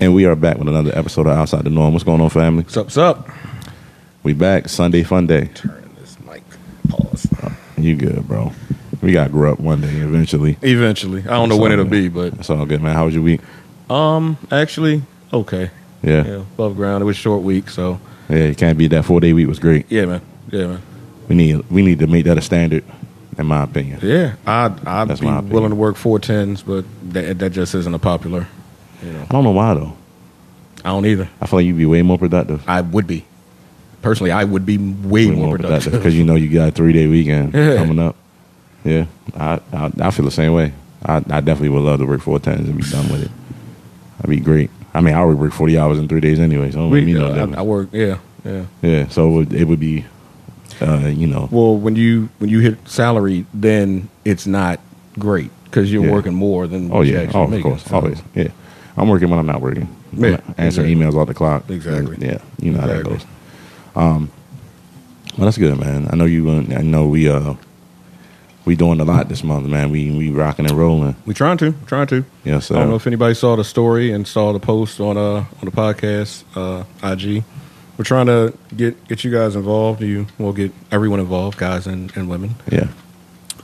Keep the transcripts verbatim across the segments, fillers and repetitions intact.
And we are back with another episode of Outside the Norm. What's going on, family? What's up, what's up? We back. Sunday fun day. Turn this mic. Pause. Oh, you good, bro. We got to grow up one day eventually. Eventually. I don't That's know when it'll good. be, but. It's all good, man. How was your week? Um, Actually, okay. Yeah. yeah. Above ground. It was a short week, so. Yeah, you can't beat that. Four-day week was great. Yeah, man. Yeah, man. We need, we need to make that a standard. In my opinion. Yeah, I'd, I'd That's be my willing to work four tens, but that, that just isn't a popular. You know. I don't know why, though. I don't either. I feel like you'd be way more productive. I would be. Personally, I would be way, way more, more productive. Because you know you got a three-day weekend yeah. coming up. Yeah, I, I I feel the same way. I, I definitely would love to work four tens and be done with it. That'd be great. I mean, I already work forty hours in three days anyway, so we, you know, uh, I, I work, yeah, yeah. Yeah, so it would, it would be... Uh, you know. Well, when you when you hit salary, then it's not great because you're yeah. working more than. Oh yeah, oh of course, always. Yeah, I'm working when I'm not working. Yeah, not answering exactly. emails off the clock. Exactly. And, yeah, you know exactly. how that goes. Um, well, that's good, man. I know you. Uh, I know we. Uh, we doing a lot this month, man. We we rocking and rolling. We trying to, trying to. Yes, sir. I don't know if anybody saw the story and saw the post on uh on the podcast uh, I G. We're trying to get, get you guys involved. You will get everyone involved, guys and, and women. Yeah.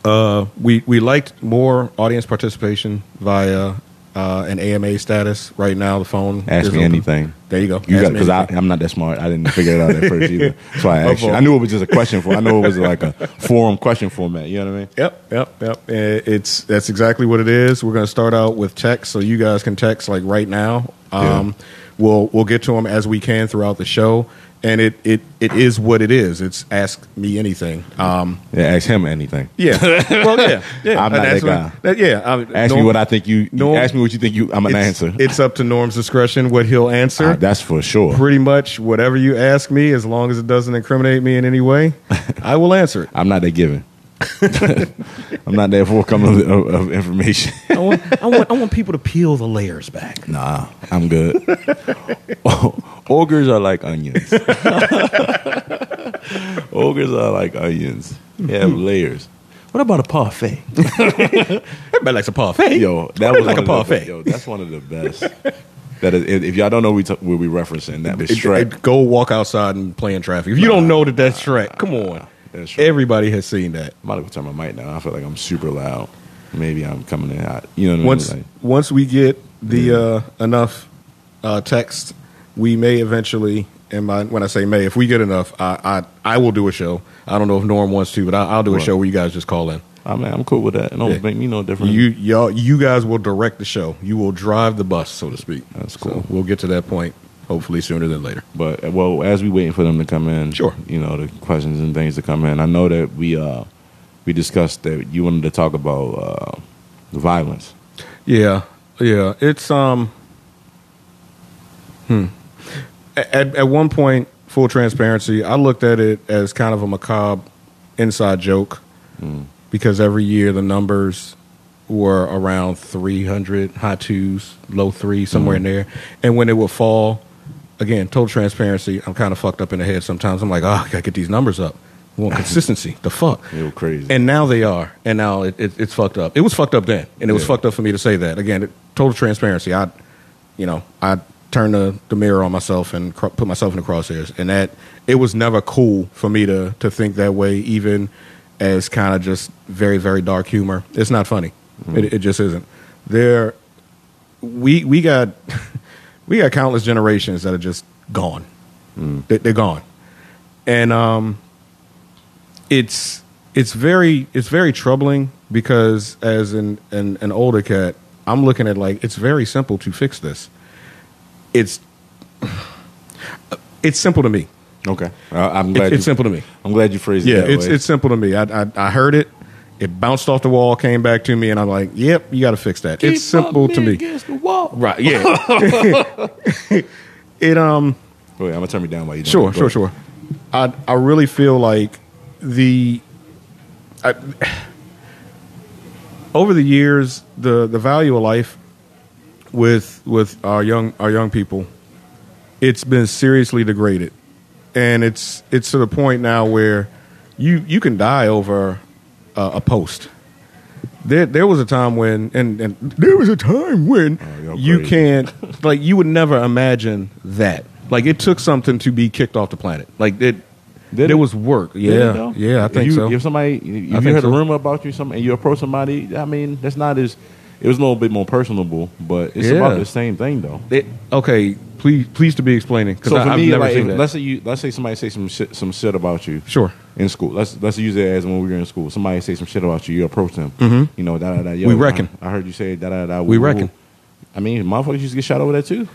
Uh, we we liked more audience participation via uh, an A M A status. Right now, the phone. Ask me open. anything. There you go. Because I'm not that smart. I didn't figure it out at first either. That's why I asked you. I knew it was just a question form. I know it was like a forum question format. You know what I mean? Yep, yep, yep. It's that's exactly what it is. We're going to start out with text, so you guys can text like right now. Um, yeah. We'll we'll get to them as we can throughout the show, and it it, it is what it is. It's ask me anything. Um, yeah, ask him anything. Yeah, well, yeah, yeah. I'm not that guy. That, yeah, I, ask Norm, me what I think you. Norm, ask me what you think you. I'm an it's, answer. It's up to Norm's discretion what he'll answer. Uh, that's for sure. Pretty much whatever you ask me, as long as it doesn't incriminate me in any way, I will answer it. I'm not that given. I'm not that forthcoming of, of, of information. I, want, I want I want people to peel the layers back. Nah, I'm good. Ogres are like onions. Ogres are like onions. They have layers. What about a parfait? Everybody likes a parfait. Yo, that Everybody was like a parfait. The, yo, that's one of the best. That is, if y'all don't know we t- we'll be referencing, that was Shrek. Go walk outside and play in traffic. If you nah, don't know that that's Shrek, come on. Everybody has seen that. I'm about to go turn my mic down. I feel like I'm super loud. Maybe I'm coming in hot. You know what once, I mean? Like, once we get the yeah. uh, enough uh, text, we may eventually, and by, when I say may, if we get enough, I, I I will do a show. I don't know if Norm wants to, but I, I'll do a right. show where you guys just call in. I mean, I'm cool with that. It don't yeah. make me no different. You y'all, you guys will direct the show. You will drive the bus, so to speak. That's cool. So we'll get to that point. Hopefully sooner than later. But, well, as we waiting for them to come in, sure. you know, the questions and things to come in, I know that we uh, we discussed that you wanted to talk about uh, the violence. Yeah, yeah. It's, um, hmm. At, at one point, full transparency, I looked at it as kind of a macabre inside joke mm. because every year the numbers were around three hundred, high twos, low three, somewhere mm. in there. And when it would fall, again, total transparency, I'm kind of fucked up in the head sometimes. I'm like, oh, I got to get these numbers up. We want consistency. The fuck? You're crazy. And now they are. And now it, it, it's fucked up. It was fucked up then. And it yeah. was fucked up for me to say that. Again, it, total transparency. I, you know, I turned the, the mirror on myself and cr- put myself in the crosshairs. And that it was never cool for me to, to think that way, even as kind of just very, very dark humor. It's not funny. Mm-hmm. It, it just isn't. There, we we got... We got countless generations that are just gone. Mm. They, they're gone, and um, it's it's very it's very troubling because as an, an an older cat, I'm looking at like it's very simple to fix this. It's it's simple to me. Okay, uh, I'm glad it, you, it's simple to me. I'm glad you phrased yeah, it. Yeah, it's way. it's simple to me. I, I I heard it. It bounced off the wall, came back to me, and I'm like, yep, you got to fix that. Keep it's simple to me. Against the wall. Right, yeah. it, um... Wait, I'm going to turn me down while you do Sure, sure, sure. I I really feel like the... I, over the years, the, the value of life with with our young our young people, it's been seriously degraded. And it's it's to the point now where you you can die over... Uh, a post. There, there was a time when, and, and there was a time when oh, you can't, like, you would never imagine that. Like, it took something to be kicked off the planet. Like, it, Did there it? was work. Yeah, yeah, I think if you, so. If somebody, if I you heard so. a rumor about you, something, and you approach somebody, I mean, that's not as, it was a little bit more personable, but it's yeah. about the same thing, though. It, okay, please, please to be explaining, because so I've me, never like, seen that. Let's say you, let's say somebody say some shit, some shit about you. Sure. In school, let's let's use it as when we were in school. Somebody say some shit about you. You approach them. Mm-hmm. You know, da da da. Yo, we reckon. I, I heard you say da da da. We woo, reckon. Woo. I mean, motherfuckers used to get shot over that too.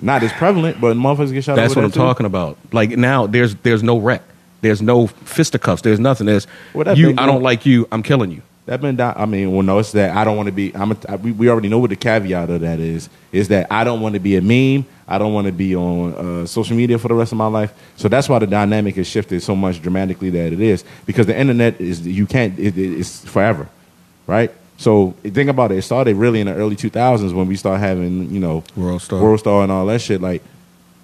Not as prevalent, but motherfuckers get shot That's over that That's what I'm too. talking about. Like now, there's there's no wreck. There's no fisticuffs. There's nothing. There's well, that you. Been, I don't like you. I'm killing you. That been. I mean, well, no, it's that I don't want to be. I'm. A, I, we, we already know what the caveat of that is. Is that I don't want to be a meme. I don't want to be on uh, social media for the rest of my life. So that's why the dynamic has shifted so much dramatically that it is. Because the internet is you can't. It, it, it's forever, right? So think about it. It started really in the early two thousands when we start having, you know, World Star, World Star and all that shit. Like,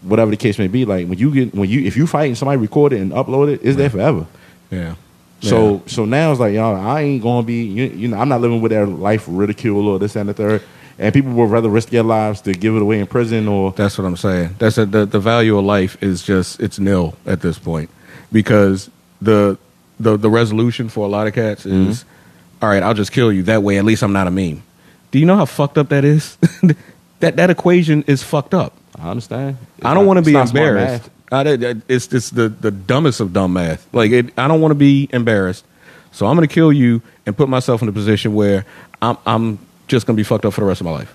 whatever the case may be, like when you get when you if you fight and somebody record it and upload it, it's right. there forever. Yeah. So yeah. so now it's like y'all, I ain't gonna be you, you know I'm not living with their life ridicule or this and the third. And people would rather risk their lives to give it away in prison or. That's what I'm saying. That's a, the the value of life is just it's nil at this point because the the the resolution for a lot of cats is. Mm-hmm. All right, I'll just kill you. That way, at least I'm not a meme. Do you know how fucked up that is? that that equation is fucked up. I understand. It's I don't want to be embarrassed. I, it's it's the, the dumbest of dumb math. Like it, I don't want to be embarrassed, so I'm going to kill you and put myself in a position where I'm I'm just going to be fucked up for the rest of my life.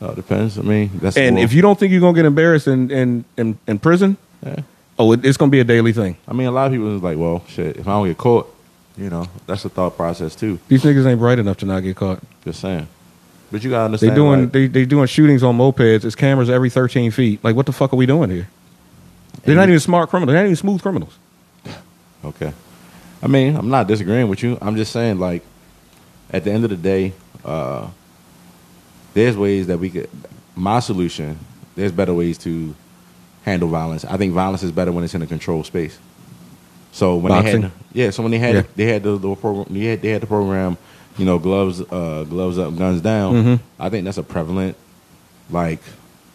Oh, it depends. I mean, that's and if you don't think you're going to get embarrassed in in in, in prison, yeah. oh, it, it's going to be a daily thing. I mean, a lot of people is like, well, shit, if I don't get caught. You know, that's the thought process too. These niggas ain't bright enough to not get caught. Just saying. But you gotta understand. They doing like, they they doing shootings on mopeds. It's cameras every thirteen feet. Like what the fuck are we doing here? They're not even smart criminals. They're not even smooth criminals. Okay. I mean, I'm not disagreeing with you. I'm just saying, like, at the end of the day, uh, there's ways that we could. My solution. There's better ways to handle violence. I think violence is better when it's in a controlled space. So when Boxing. they had, yeah. So when they had, yeah. they had the, the program. They had, they had the program. You know, gloves, uh, gloves up, guns down. Mm-hmm. I think that's a prevalent, like,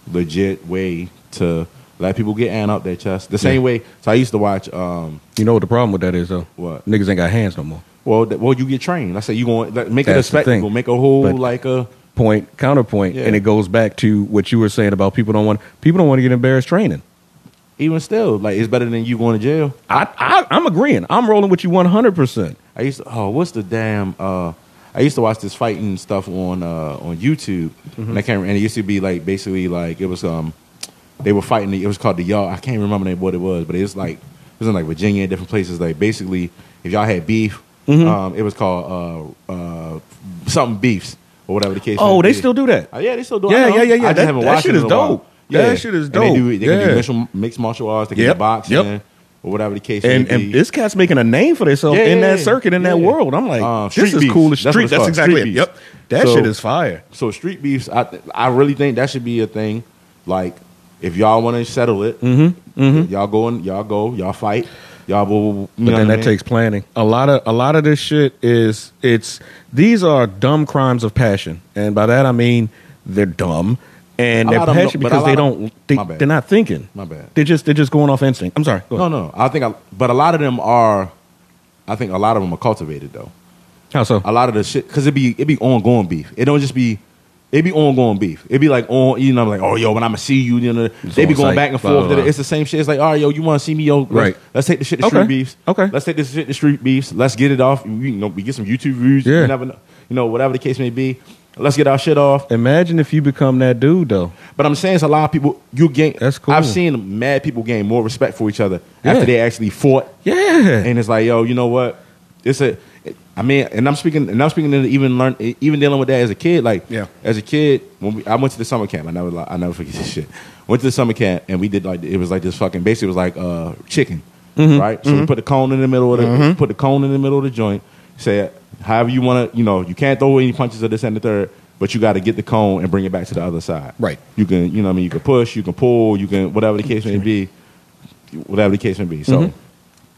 legit way to let people get an out their chest. The same yeah. way. So I used to watch. Um, you know what the problem with that is though? What niggas ain't got hands no more. Well, th- well, you get trained. I say you going like, make that's it a spectacle. Make a whole but like a point counterpoint, yeah. and it goes back to what you were saying about people don't want people don't want to get embarrassed training. Even still, like it's better than you going to jail. I, I I'm agreeing. I'm rolling with you one hundred percent. I used to oh, what's the damn? Uh, I used to watch this fighting stuff on uh, on YouTube, mm-hmm. and I can't. And it used to be like basically like it was um, they were fighting. It was called the y'all. I can't remember what it was, but it was like it was in like Virginia and different places. Like basically, if y'all had beef, mm-hmm. um, it was called uh, uh, something beefs or whatever the case. Oh, they be. still do that. Uh, yeah, they still do. Yeah, yeah, yeah, yeah. I just that, haven't that watched shit it in is a dope. While. Yeah, that shit is dope. And they do, they yeah. can do mixed, mixed martial arts, they can yep. do boxing, yep. or whatever the case and, may be. And this cat's making a name for themselves yeah, in that circuit, in yeah. that world. I'm like, um, this is beefs. cool as street. That's, that's exactly street it. Yep. That so, shit is fire. So street beefs, I th- I really think that should be a thing. Like, if y'all want to settle it, mm-hmm. Mm-hmm. y'all go and y'all go, y'all fight, y'all. Blah, blah, blah, but then that I mean? takes planning. A lot of a lot of this shit is it's these are dumb crimes of passion, and by that I mean they're dumb. And they're passionate because they don't, they, they're not thinking. My bad. They're just, they're just going off instinct. I'm sorry. Go ahead. No, no. I think, I, but a lot of them are, I think a lot of them are cultivated though. How so? A lot of the shit, because it be, it be ongoing beef. It don't just be, it be ongoing beef. It be like, on, you know, I'm like, oh, yo, when I'm going to see you, you know, it's they be going site, back and blah, forth. Blah, blah. It's the same shit. It's like, all right, yo, you want to see me? Yo, let's, right. let's take the shit to okay. street beefs. Okay. Let's take this shit to street beefs. Let's get it off. You know, we get some YouTube views. Yeah. You never know, you know, whatever the case may be. Let's get our shit off. Imagine if you become that dude, though. But I'm saying it's a lot of people. You gain. That's cool. I've seen mad people gain more respect for each other yeah. after they actually fought. Yeah. And it's like, yo, you know what? It's a. I mean, and I'm speaking, and I'm speaking to even learn, even dealing with that as a kid. Like, yeah. as a kid, when we, I went to the summer camp, I never, I never forget this shit. Went to the summer camp, and we did like it was like this fucking. Basically, it was like uh, chicken, mm-hmm. right? So mm-hmm. we put a cone in the middle of the mm-hmm. put the cone in the middle of the joint. Say, however you want to, you know, you can't throw any punches or this and the third, but you got to get the cone and bring it back to the other side. Right. You can, you know what I mean? You can push, you can pull, you can, whatever the case may be, whatever the case may be. So mm-hmm.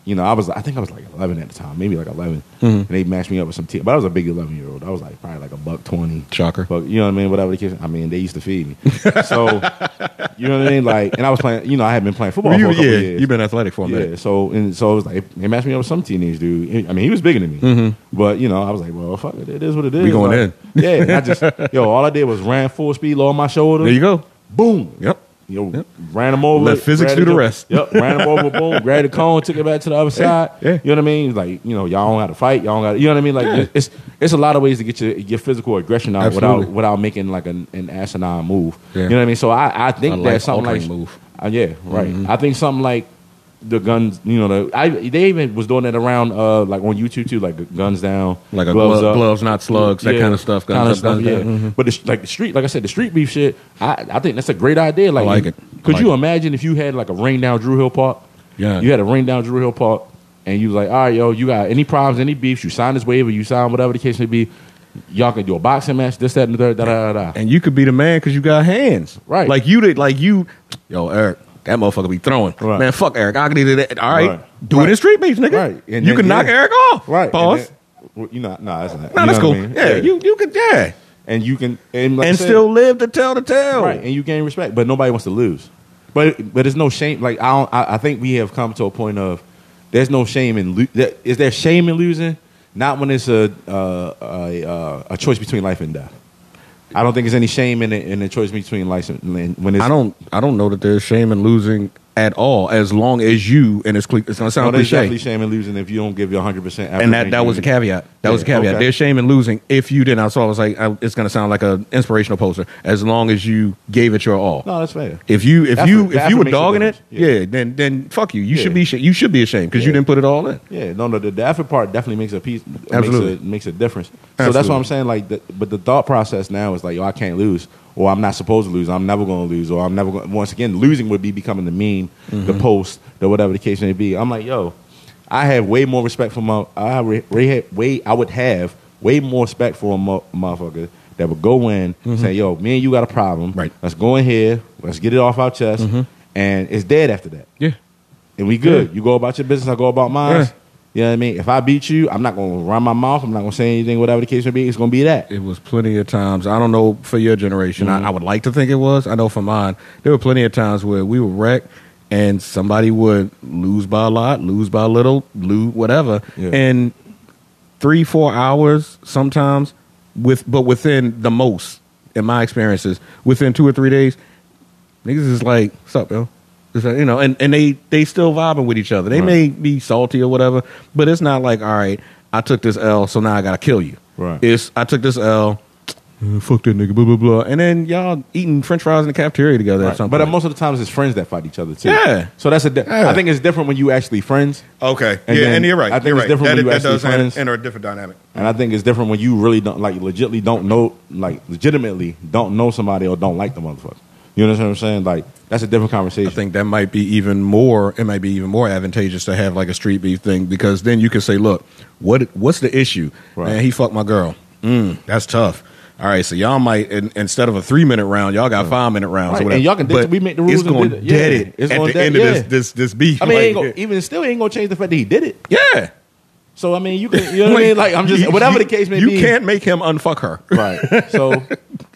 you know, I was I think I was like eleven at the time, maybe like eleven, mm-hmm. and they matched me up with some team. But I was a big eleven year old. I was like probably like a buck twenty. Shocker. Buck, you know what I mean? Whatever the kids, I mean, they used to feed me. So you know what I mean? Like, and I was playing. You know, I had been playing football well, you, for a couple yeah, years. You've been athletic for a minute. Yeah. So and so it was like they matched me up with some teenage dude. I mean, he was bigger than me, mm-hmm. but you know, I was like, well, fuck it, it is what it is. We going like, in. Yeah. And I just yo, all I did was ran full speed, lower my shoulder. There you go. Boom. Yep. You know, yep. Ran him over. Let physics do the rest. Yep, ran him over, boom, grabbed the cone, took it back to the other side. Yeah, yeah. You know what I mean? Like, you know, y'all don't got to fight. Y'all don't got to, you know what I mean? Like, yeah. it's it's a lot of ways to get your, your physical aggression out Absolutely. without without making like an, an asinine move. Yeah. You know what I mean? So I, I think I like that something like move. Uh, yeah, right. Mm-hmm. I think something like the guns, you know, the, I, they even was doing that around uh, like on YouTube too, like guns down, like a gloves, glove, gloves not slugs, that yeah, kind of stuff. Guns kind of stuff, guns yeah. Mm-hmm. But the, like the street, like I said, the street beef shit. I, I think that's a great idea. Like, I like it. I could like you it. imagine if you had like a ring down Drew Hill Park? Yeah, you had a ring down Drew Hill Park, and you was like, all right, yo, you got any problems, any beefs? You sign this waiver, you sign whatever the case may be. Y'all can do a boxing match, this, that, and the third, da, da, da, da. And you could be the man because you got hands, right? Like you did, like you, yo, Eric. That motherfucker be throwing. Right. Man, fuck Eric. I can do that. All right. right. Do it right. in street beefs, nigga. Right. And you then, can knock yeah. Eric off. Right. Pause. Then, you know, nah, that's not. Nah, that's cool. I mean? yeah. yeah. You you can, yeah. And you can. And, like and said, still live to tell the tale. Right. And you gain respect. But nobody wants to lose. But but there's no shame. Like, I don't, I, I think we have come to a point of there's no shame in losing. Is there shame in losing? Not when it's a, a, a, a choice between life and death. I don't think there's any shame in it, in the choice between license and when it's. I don't. I don't know that there's shame in losing at all, as long as you and it's. It's gonna sound no, cliche. There's definitely shame in losing if you don't give your one hundred percent. And that, that was a caveat. That yeah, was a caveat. Okay. There's shame in losing if you didn't. So I was like, I, it's gonna sound like an inspirational poster. As long as you gave it your all. No, that's fair. If you if that's you a, if you were dogging it, yeah. yeah, then then fuck you. You yeah. should be you should be ashamed because yeah. you didn't put it all in. Yeah, no, no. The, the effort part definitely makes a piece. Absolutely makes a, makes a difference. So Absolutely. that's what I'm saying. Like, the, but the thought process now is like, yo, I can't lose, or I'm not supposed to lose, I'm never going to lose, or I'm never going to... Once again, losing would be becoming the meme, mm-hmm. the post, the whatever the case may be. I'm like, yo, I have way more respect for my... I, re, re, way, I would have way more respect for a mo- motherfucker that would go in mm-hmm. and say, yo, me and you got a problem. Right. Let's go in here. Let's get it off our chest. Mm-hmm. And it's dead after that. Yeah. And we good. Yeah. You go about your business, I go about mine. Yeah. You know what I mean? If I beat you, I'm not going to run my mouth. I'm not going to say anything, whatever the case may be. It's going to be that. It was plenty of times. I don't know for your generation. Mm-hmm. I, I would like to think it was. I know for mine, there were plenty of times where we were wrecked and somebody would lose by a lot, lose by a little, lose whatever. Yeah. And three, four hours sometimes, with but within the most, in my experiences, within two or three days, niggas is like, what's up, yo? You know, and, and they, they still vibing with each other. They right. may be salty or whatever, but it's not like, all right, I took this L, so now I gotta kill you. Right. It's I took this L, fuck that nigga, blah blah blah, and then y'all eating French fries in the cafeteria together right. or something. But like. most of the times it's friends that fight each other too. Yeah. So that's a. Di- yeah. I think it's different when you actually friends. Okay. And yeah, then, and you're right. I think you're it's different right. when that, you that actually friends, and a different dynamic. And I think it's different when you really don't like, legitimately don't know, like legitimately don't know somebody or don't like the motherfucker. You understand what I'm saying? Like, that's a different conversation. I think that might be even more, it might be even more advantageous to have like a street beef thing, because then you can say, look, what what's the issue? Right. Man, he fucked my girl. Mm, that's tough. All right, so y'all might, in, instead of a three-minute round, y'all got five-minute rounds. Right. Or whatever. And y'all can, but we make the rules. It's going to dead it, yeah. it it's at the dead, end of yeah. this, this, this beef. I mean, like, ain't gonna, even still, it ain't going to change the fact that he did it. Yeah. So, I mean, you can, you know what I mean? Like, I'm just, whatever the case may you be. You can't make him unfuck her. Right. So,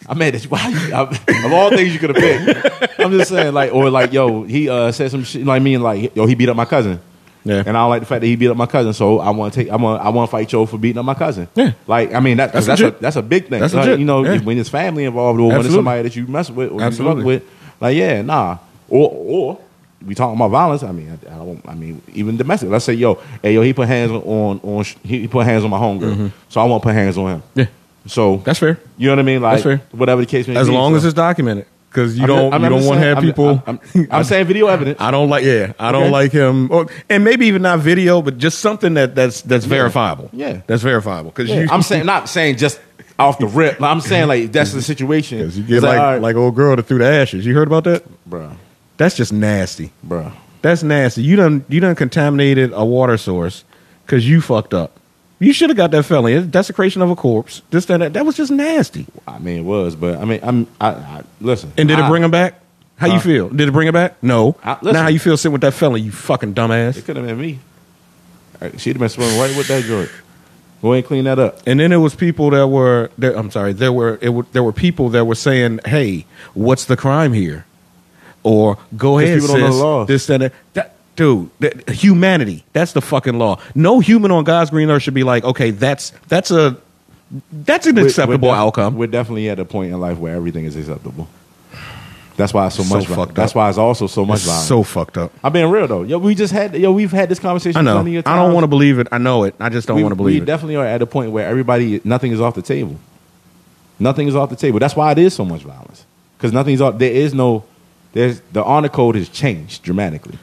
I mean, of all things you could have picked, I'm just saying, like, or like, yo, he uh, said some shit, like, me and like, yo, he beat up my cousin. Yeah. And I don't like the fact that he beat up my cousin, so I want to take, I want, I want to fight Joe for beating up my cousin. Yeah. Like, I mean, that, that's, that's, a, that's a big thing. That's like, you know, yeah. when it's family involved, or Absolutely. when it's somebody that you mess with, or Absolutely. you fuck with, like, yeah, nah. Or, or, we talking about violence. I mean, I, I don't. I mean, even domestic. Let's say, yo, hey, yo, he put hands on on he put hands on my homegirl, mm-hmm. so I won't put hands on him. Yeah. So that's fair. You know what I mean? Like, that's fair. Whatever the case may be. As long so. as it's documented, because you I'm don't I'm you don't want to have I'm, people. I'm, I'm, I'm, I'm saying video evidence. I don't like. Yeah, I don't okay. like him. Or, and maybe even not video, but just something that that's that's yeah. verifiable. Yeah, that's verifiable. Because yeah. I'm saying not saying just. Off the rip. I'm saying like that's the situation. Because you get like like, right. like old girl that threw the ashes. You heard about that, bro? That's just nasty, bro. That's nasty. You done you done contaminated a water source because you fucked up. You should have got that felony. It's desecration of a corpse. This that, that that was just nasty. I mean, it was, but I mean, I'm I, I listen. And did I, it bring him back? How uh, you feel? Did it bring him back? No. I, now how you feel sitting with that felony? You fucking dumbass. It could have been me. She'd have been swimming right with that joint. Go ahead and clean that up. And then it was people that were, that, I'm sorry, there were it w there were people that were saying, hey, what's the crime here? Or go ahead, sis, don't know the laws. This, that, that. that Dude, that, humanity, that's the fucking law. No human on God's green earth should be like, okay, that's that's a that's an we're, acceptable we're outcome. We're definitely at a point in life where everything is acceptable. That's why it's so, so much. Fucked up. That's why it's also so much. It's so fucked up. I'm being real though. Yo, we just had. Yo, we've had this conversation. I know. Plenty of times. I don't want to believe it. I know it. I just don't want to believe we it. We definitely are at a point where everybody, nothing is off the table. Nothing is off the table. That's why it is so much violence. Because nothing's off. There is no. There's the honor code has changed dramatically.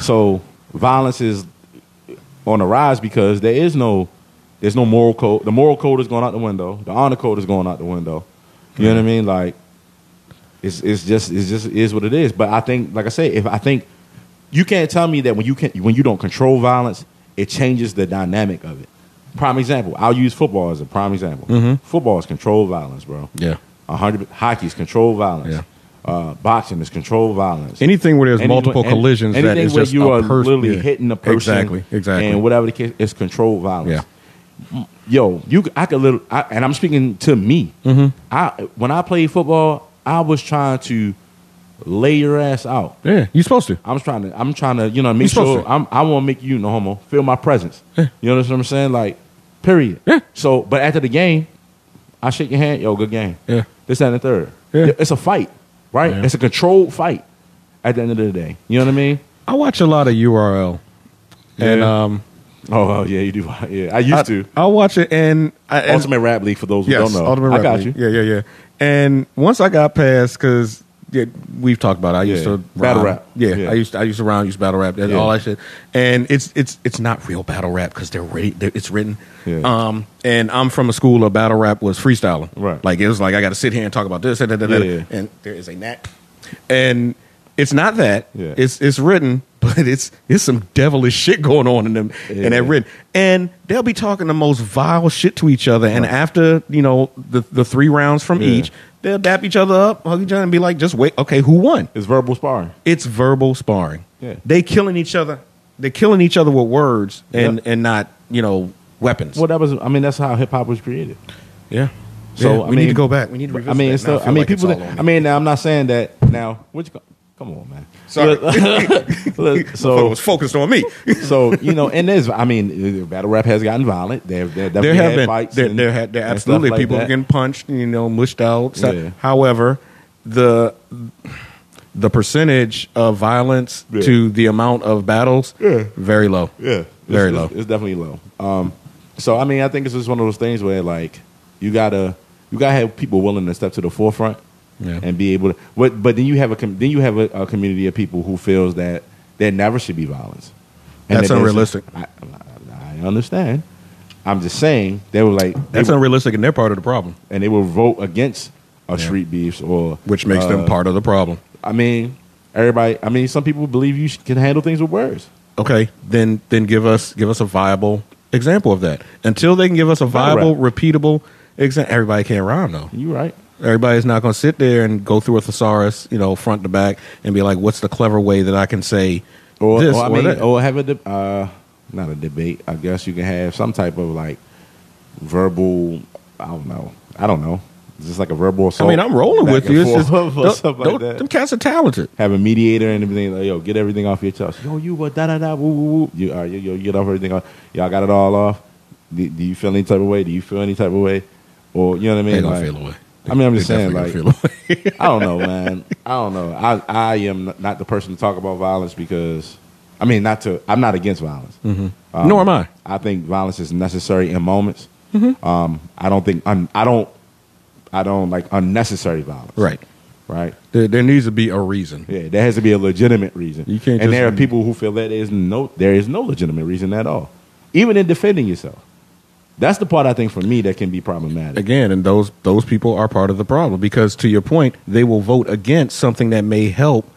So violence is on the rise because there is no. There's no moral code. The moral code is going out the window. The honor code is going out the window. You yeah. know what I mean? Like. It's it's just it's just it is what it is. But I think, like I say, if I think you can't tell me that when you can when you don't control violence, it changes the dynamic of it. Prime example, I'll use football as a prime example. Mm-hmm. Football is controlled violence, bro. Yeah, a hundred hockey is controlled violence. Yeah. Uh, boxing is controlled violence. Anything where there's Any, multiple any, collisions, anything that is where just you a are literally yeah. hitting a person, exactly, exactly, and whatever the case, it's controlled violence. Yeah. Yo, you, I could little, I, and I'm speaking to me. Mm-hmm. I when I played football. I was trying to lay your ass out. Yeah, you're supposed to. I'm trying to. I'm trying to. You know, make sure. I'm, I want to make you no homo. Feel my presence. Yeah. You know what I'm saying? Like, period. Yeah. So, but after the game, I shake your hand. Yo, good game. Yeah. This that, and the third. Yeah. It's a fight, right? Yeah. It's a controlled fight. At the end of the day, you know what I mean? I watch a lot of U R L, yeah. and um. Oh, yeah, you do. Yeah, I used I, to. I watch it, and, I, and Ultimate Rap League for those who yes, don't know. Ultimate Rap I got League. You. Yeah, yeah, yeah. And once I got past, because yeah, we've talked about it. I yeah, used to rhyme. Battle rap. Yeah, yeah, I used to, I used to rhyme, used to battle rap, and yeah. all that shit. And it's it's it's not real battle rap because they're, they're it's written. Yeah. Um, and I'm from a school of battle rap was freestyling. Right. Like it was like I got to sit here and talk about this, da, da, da, yeah, da, yeah. and there is a gnat. And it's not that. Yeah. It's it's written. But it's it's some devilish shit going on in them yeah. in that written. And they'll be talking the most vile shit to each other. And right. after, you know, the, the three rounds from yeah. each, they'll dap each other up, hug each other, and be like, just wait, okay, who won? It's verbal sparring. It's verbal sparring. Yeah. They killing each other. They're killing each other with words and, yep. and not, you know, weapons. Well, that was I mean, that's how hip hop was created. Yeah. So yeah. we I mean, need to go back. We need to revisit I mean, still, I, I mean, like people that, I mean, now I'm not saying that now what you call Come on, man. Sorry. Look, so it was focused on me. So, you know, and there's, I mean, battle rap has gotten violent. There, there, there have been fights. There, and, there, had, there absolutely like people that. Getting punched, you know, mushed out. Yeah. However, the the percentage of violence yeah. to the amount of battles, yeah. very low. Yeah. Very it's, low. It's definitely low. Um, so, I mean, I think it's just one of those things where, like, you gotta you gotta have people willing to step to the forefront. Yeah. And be able to, but but then you have a then you have a, a community of people who feels that there never should be violence. And that's that unrealistic. I, I, I understand. I'm just saying they were like that's were, unrealistic, and they're part of the problem. And they will vote against a yeah. Street Beefs or which makes uh, them part of the problem. I mean, everybody. I mean, some people believe you can handle things with words. Okay, then then give us give us a viable example of that. Until they can give us a viable, right. repeatable example, everybody can't rhyme though. You're right. Everybody's not going to sit there and go through a thesaurus, you know, front to back, and be like, "What's the clever way that I can say or, this?" Or, or, I mean, or have a de uh, not a debate. I guess you can have some type of like verbal. I don't know. I don't know. It's just like a verbal assault. I mean, I'm rolling with you. It's just, don't, like don't, that. Them cats are talented. Have a mediator and everything. Like, yo, get everything off your chest. Yo, you what? Da da da. Woo woo woo. You, all right, yo, yo, get off everything. Y'all got it all off. Do, do you feel any type of way? Do you feel any type of way? Or you know what I mean? They gonna like, feel away. I mean, I'm just saying, like, I don't know, man. I don't know. I, I am not the person to talk about violence because, I mean, not to, I'm not against violence. Mm-hmm. um, Nor am I. I think violence is necessary in moments. Mm-hmm. Um, I don't think, un, I don't, I don't like unnecessary violence. Right. Right. There, there needs to be a reason. Yeah, there has to be a legitimate reason. You can't. And just, there are people who feel that there is no, there is no legitimate reason at all, even in defending yourself. That's the part I think for me that can be problematic. Again, and those those people are part of the problem because to your point, they will vote against something that may help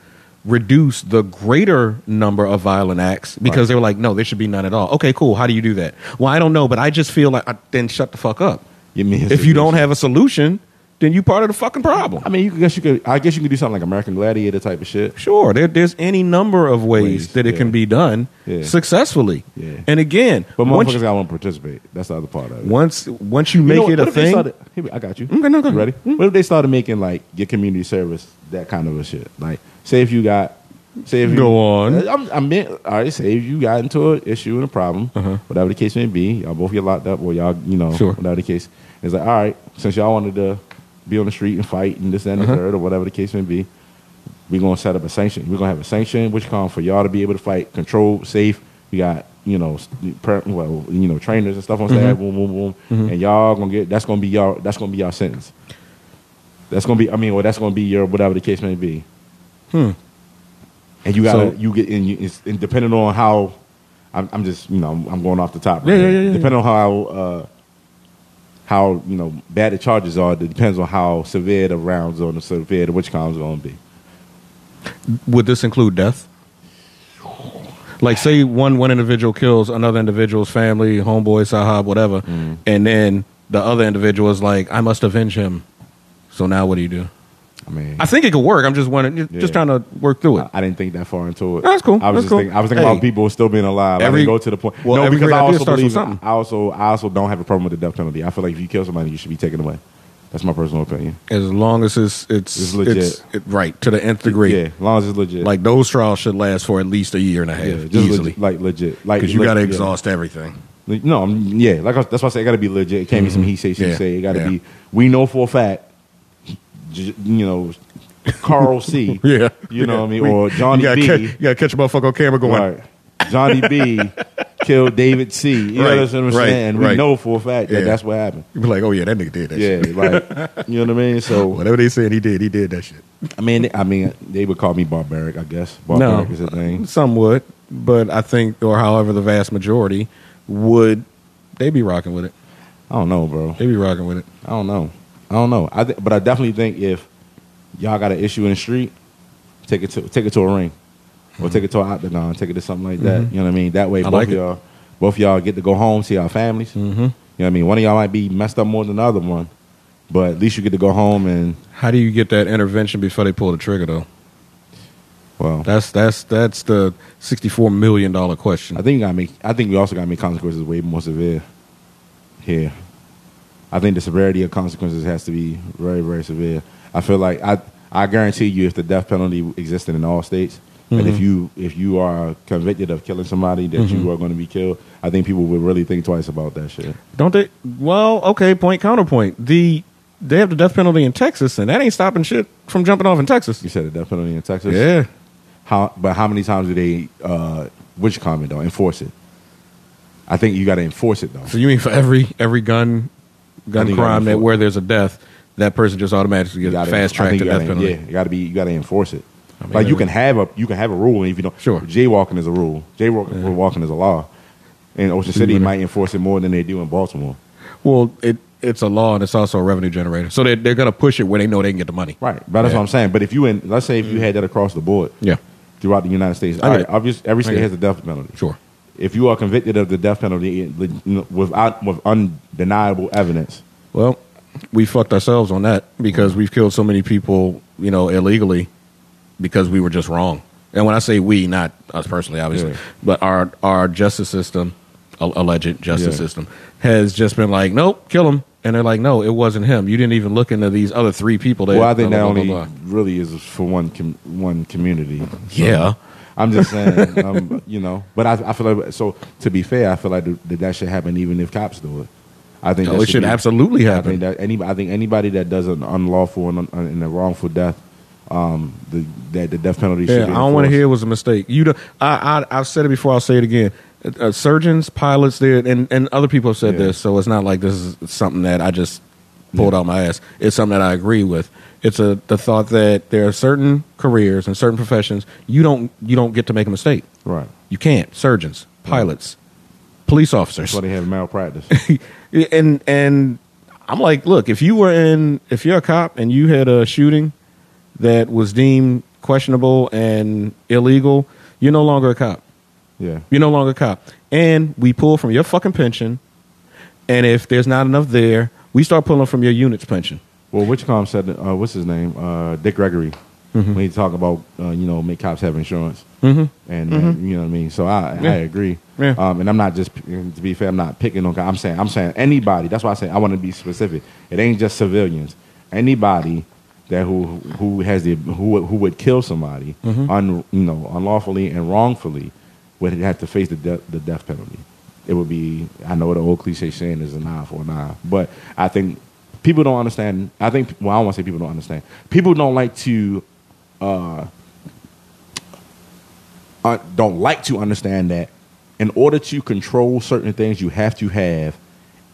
reduce the greater number of violent acts because right. they were like, no, there should be none at all. Okay, cool. How do you do that? Well, I don't know, but I just feel like I, then shut the fuck up. You mean if you don't have a solution, then you part of the fucking problem. I mean, you guess you could. I guess you could do something like American Gladiator type of shit. Sure, there, there's any number of ways, ways that it yeah. can be done yeah. successfully. Yeah. And again, but motherfuckers got want to participate. That's the other part of it. Once, once you, you make know, it a thing, started, here, I got you. Okay, no, go you ready? Mm-hmm. What if they started making like your community service that kind of a shit? Like, say if you got, say if you, go on. I'm, I meant, all right. Say if you got into an issue and a problem, uh-huh. whatever the case may be, y'all both get locked up, or y'all, you know, sure. whatever the case. It's like, all right, since y'all wanted to be on the street and fight and this, that, and uh-huh. the third, or whatever the case may be, we're going to set up a sanction. We're going to have a sanction, which comes for y'all to be able to fight, controlled, safe. We got, you know, per, well, you know, trainers and stuff on mm-hmm. side, boom, boom, boom. Mm-hmm. And y'all going to get, that's going to be y'all, that's going to be y'all sentence. That's going to be, I mean, well, that's going to be your, whatever the case may be. Hmm. And you got to, so, you get, and, you, and depending on how, I'm, I'm just, you know, I'm, I'm going off the top. Right yeah, yeah, yeah, yeah. Depending on how, uh, how you know bad the charges are, it depends on how severe the rounds are, and the severe the which crimes are going to be. Would this include death? Like, say one one individual kills another individual's family, homeboy, sahab, whatever, mm. and then the other individual is like, I must avenge him. So now what do you do? I mean, I think it could work. I'm just wondering, yeah. just trying to work through it. I, I didn't think that far into it. No, that's cool. I was that's just cool. thinking, I was thinking hey. about people still being alive. Every, I didn't go to the point. Well, no, because I also believe I also I also don't have a problem with the death penalty. I feel like if you kill somebody, you should be taken away. That's my personal opinion. As long as it's it's, it's legit, it's, it, right to the nth degree. Yeah, as long as it's legit. Like those trials should last for at least a year and a half, yeah, just easily. Legit, like legit, like because you got to exhaust yeah. everything. No, I'm, yeah, like I, that's why I say it got to be legit. It can't mm-hmm. be some he say she yeah. say. It got to yeah. be. We know for a fact. You know, Carl C. yeah, you know yeah. what I mean, or Johnny you B. Catch, you gotta catch a motherfucker on camera going. Right. Johnny B. killed David C. You right. know what I'm saying? Right. We right. know for a fact that yeah. that's what happened. You be like, oh yeah, that nigga did that. Yeah, shit. Like you know what I mean. So whatever they saying, he did. He did that shit. I mean, I mean, they would call me barbaric. I guess barbaric no, is a thing. Some would, but I think, or however, the vast majority would. They be rocking with it. I don't know, bro. They be rocking with it. I don't know. I don't know, I th- but I definitely think if y'all got an issue in the street, take it to take it to a ring, or mm-hmm. take it to an octagon, take it to something like that. Mm-hmm. You know what I mean? That way, I both like of it. y'all, both of y'all get to go home, see our families. Mm-hmm. You know what I mean? One of y'all might be messed up more than the other one, but at least you get to go home and. How do you get that intervention before they pull the trigger, though? Well, that's that's that's the sixty-four million dollar question. I think you gotta make. I think we also gotta make consequences way more severe here. I think the severity of consequences has to be very, very severe. I feel like I, I guarantee you, if the death penalty existed in all states, mm-hmm. and if you if you are convicted of killing somebody, that mm-hmm. you are going to be killed. I think people would really think twice about that shit. Don't they? Well, okay. Point counterpoint. The they have the death penalty in Texas, and that ain't stopping shit from jumping off in Texas. You said the death penalty in Texas. Yeah. How? But how many times do they? Uh, which comment though? Enforce it. I think you got to enforce it though. So you mean for every every gun? Gun crime that where there's a death, that person just automatically gets fast tracked to death penalty. Yeah, you gotta be, you gotta enforce it. I mean, like you can have a, you can have a rule, and if you don't, sure. Jaywalking is a rule. Jaywalking yeah. walking is a law, and Ocean City mm-hmm. might enforce it more than they do in Baltimore. Well, it it's a law, and it's also a revenue generator, so they they're gonna push it where they know they can get the money. Right, but that's yeah. what I'm saying. But if you in, let's say if you had that across the board, yeah, throughout the United States, all right, obviously every state has the death penalty. Sure. If you are convicted of the death penalty without with undeniable evidence, well, we fucked ourselves on that because we've killed so many people, you know, illegally because we were just wrong. And when I say we, not us personally, obviously, yeah. but our our justice system, alleged justice yeah. system, has just been like, nope, kill him, and they're like, no, it wasn't him. You didn't even look into these other three people. That, well, I think blah, that blah, only blah, blah. really is for one com- one community. So. Yeah. I'm just saying, um, you know. But I, I feel like, so to be fair, I feel like th- that that should happen even if cops do it. I think no, that it should, should be, absolutely happen. I think, that any, I think anybody that does an unlawful and, un, and a wrongful death, um, the that the death penalty. Yeah, should be I don't want to hear it was a mistake. You, don't, I, I, I've said it before. I'll say it again. Uh, surgeons, pilots, there, and and other people have said yeah. this. So it's not like this is something that I just pulled yeah. out my ass. It's something that I agree with. It's a the thought that there are certain careers and certain professions you don't you don't get to make a mistake. Right. You can't. Surgeons, pilots, right. police officers. That's why they have malpractice. and and I'm like, look, if you were in if you're a cop and you had a shooting that was deemed questionable and illegal, you're no longer a cop. Yeah. You're no longer a cop. And we pull from your fucking pension, and if there's not enough there, we start pulling from your unit's pension. Well, which comp said, uh, what's his name? Uh, Dick Gregory. Mm-hmm. When he talked about, uh, you know, make cops have insurance. Mm-hmm. And, mm-hmm. and, you know what I mean? So I, yeah. I agree. Yeah. Um, and I'm not just, to be fair, I'm not picking on cops. I'm saying, I'm saying anybody. That's why I say I want to be specific. It ain't just civilians. Anybody that who who has the who who would kill somebody, mm-hmm. un, you know, unlawfully and wrongfully, would have to face the de- the death penalty. It would be, I know the old cliche saying is an eye for an eye, but I think people don't understand. I think well, I don't want to say people don't understand. People don't like to, uh, uh, don't like to understand that in order to control certain things, you have to have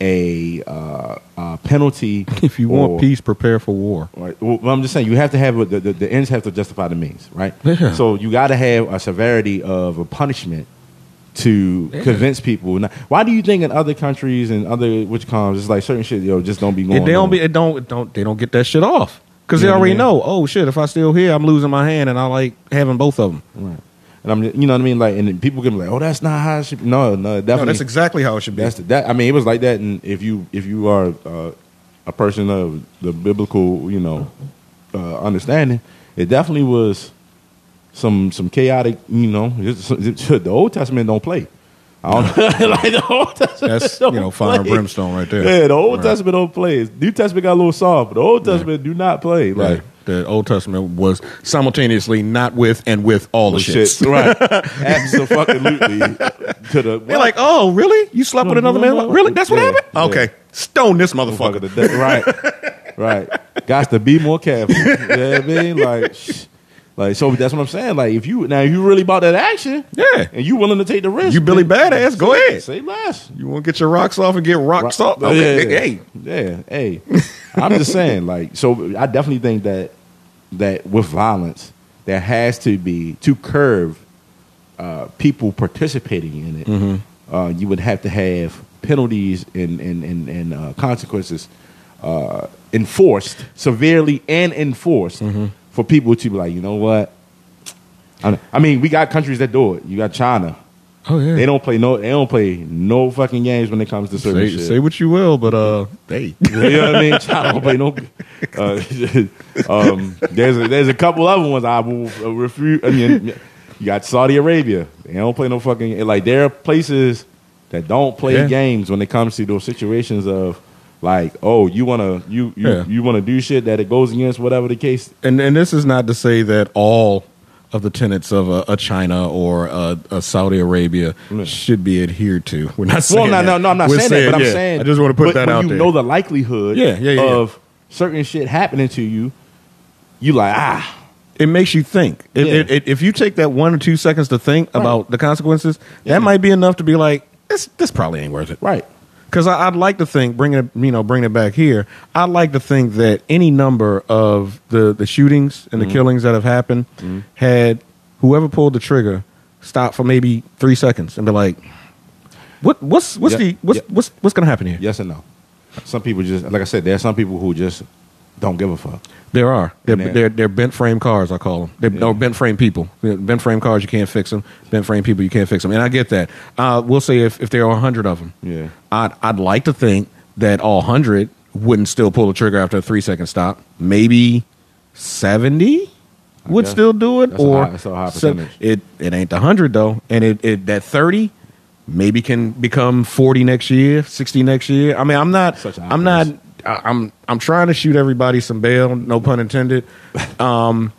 a uh, uh, penalty. If you or, want peace, prepare for war. Right, well, I'm just saying you have to have a, the, the the ends have to justify the means, right? Yeah. So you got to have a severity of a punishment to yeah. convince people. Now, why do you think in other countries and other which comes it's like certain shit, yo, just don't be going? It, they don't on. be. It don't it don't they don't get that shit off because they already I mean? know. Oh shit! If I steal here, I'm losing my hand, and I like having both of them. Right. And I'm, you know what I mean, like, and people can be like, "Oh, that's not how it should be." No, no, definitely. No, that's exactly how it should be. That's the, that. I mean, it was like that. And if you, if you are uh, a person of the biblical, you know, uh, understanding, it definitely was some some chaotic. You know, it's, it's, the Old Testament don't play. I don't know. Like the Old Testament. That's don't you know, fire and brimstone right there. Yeah, the Old right. Testament don't play. New Testament got a little soft, but the Old Testament yeah. do not play. Like. Yeah. The Old Testament was simultaneously not with and with all the shit. Right. Absolutely. To the, they're like, oh, really? You slept with another man? Really? That's what yeah, happened? Yeah. Okay. Stone this motherfucker. To death. Right. Right. Got to be more careful. You know what I mean? Like, shh. Like, so that's what I'm saying. Like, if you, now if you really about that action, yeah, and you willing to take the risk, you Billy Badass, go ahead. Say less. You want to get your rocks off and get rocked Rock, off. Okay. Yeah, hey, yeah, hey. I'm just saying, like, so I definitely think that that with violence, there has to be to curb uh, people participating in it. Mm-hmm. Uh, you would have to have penalties and and and, and uh, consequences uh, enforced severely and enforced. Mm-hmm. For people to be like, you know what? I mean, we got countries that do it. You got China. Oh yeah. They don't play no. They don't play no fucking games when it comes to certain say, shit. Say what you will, but uh, they. You know what I mean? China don't play no. Uh, um, there's a, there's a couple other ones I will refute. I mean, you got Saudi Arabia. They don't play no fucking like. There are places that don't play yeah. games when it comes to those situations of. Like, oh, you wanna you you, yeah. you wanna do shit that it goes against whatever the case. And and this is not to say that all of the tenets of a, a China or a, a Saudi Arabia yeah. should be adhered to. We're not saying well, no, that. no, no, I'm not We're saying, saying that. But yeah. I'm saying I just want to put but, that when out you there. You know the likelihood yeah, yeah, yeah, of yeah. certain shit happening to you. You like ah. It makes you think. It, yeah. it, it, if you take that one or two seconds to think right. about the consequences, yeah. that might be enough to be like this. This probably ain't worth it. Right. Because I'd like to think, bringing it, you know, bringing it back here, I'd like to think that any number of the, the shootings and the mm-hmm. killings that have happened mm-hmm. had whoever pulled the trigger stopped for maybe three seconds and be like, "What what's what's yeah, the what's yeah. what's what's gonna happen here?" Yes and no. Some people just, like I said, there are some people who just don't give a fuck. There are. They're they're, they're, they're bent frame cars, I call them. They're, yeah. Or bent frame people. Bent frame cars, you can't fix them. Bent frame people, you can't fix them. And I get that. Uh, we'll say if, if there are a hundred of them, yeah. I'd, I'd like to think that all a hundred wouldn't still pull the trigger after a three-second stop. Maybe seventy I would guess. still do it. That's or a high, that's a high percentage. So it, it ain't the a hundred, though. And it, it that thirty maybe can become forty next year, sixty next year. I mean, I'm not... Such I'm not... I'm I'm trying to shoot everybody some bail, no pun intended. Um,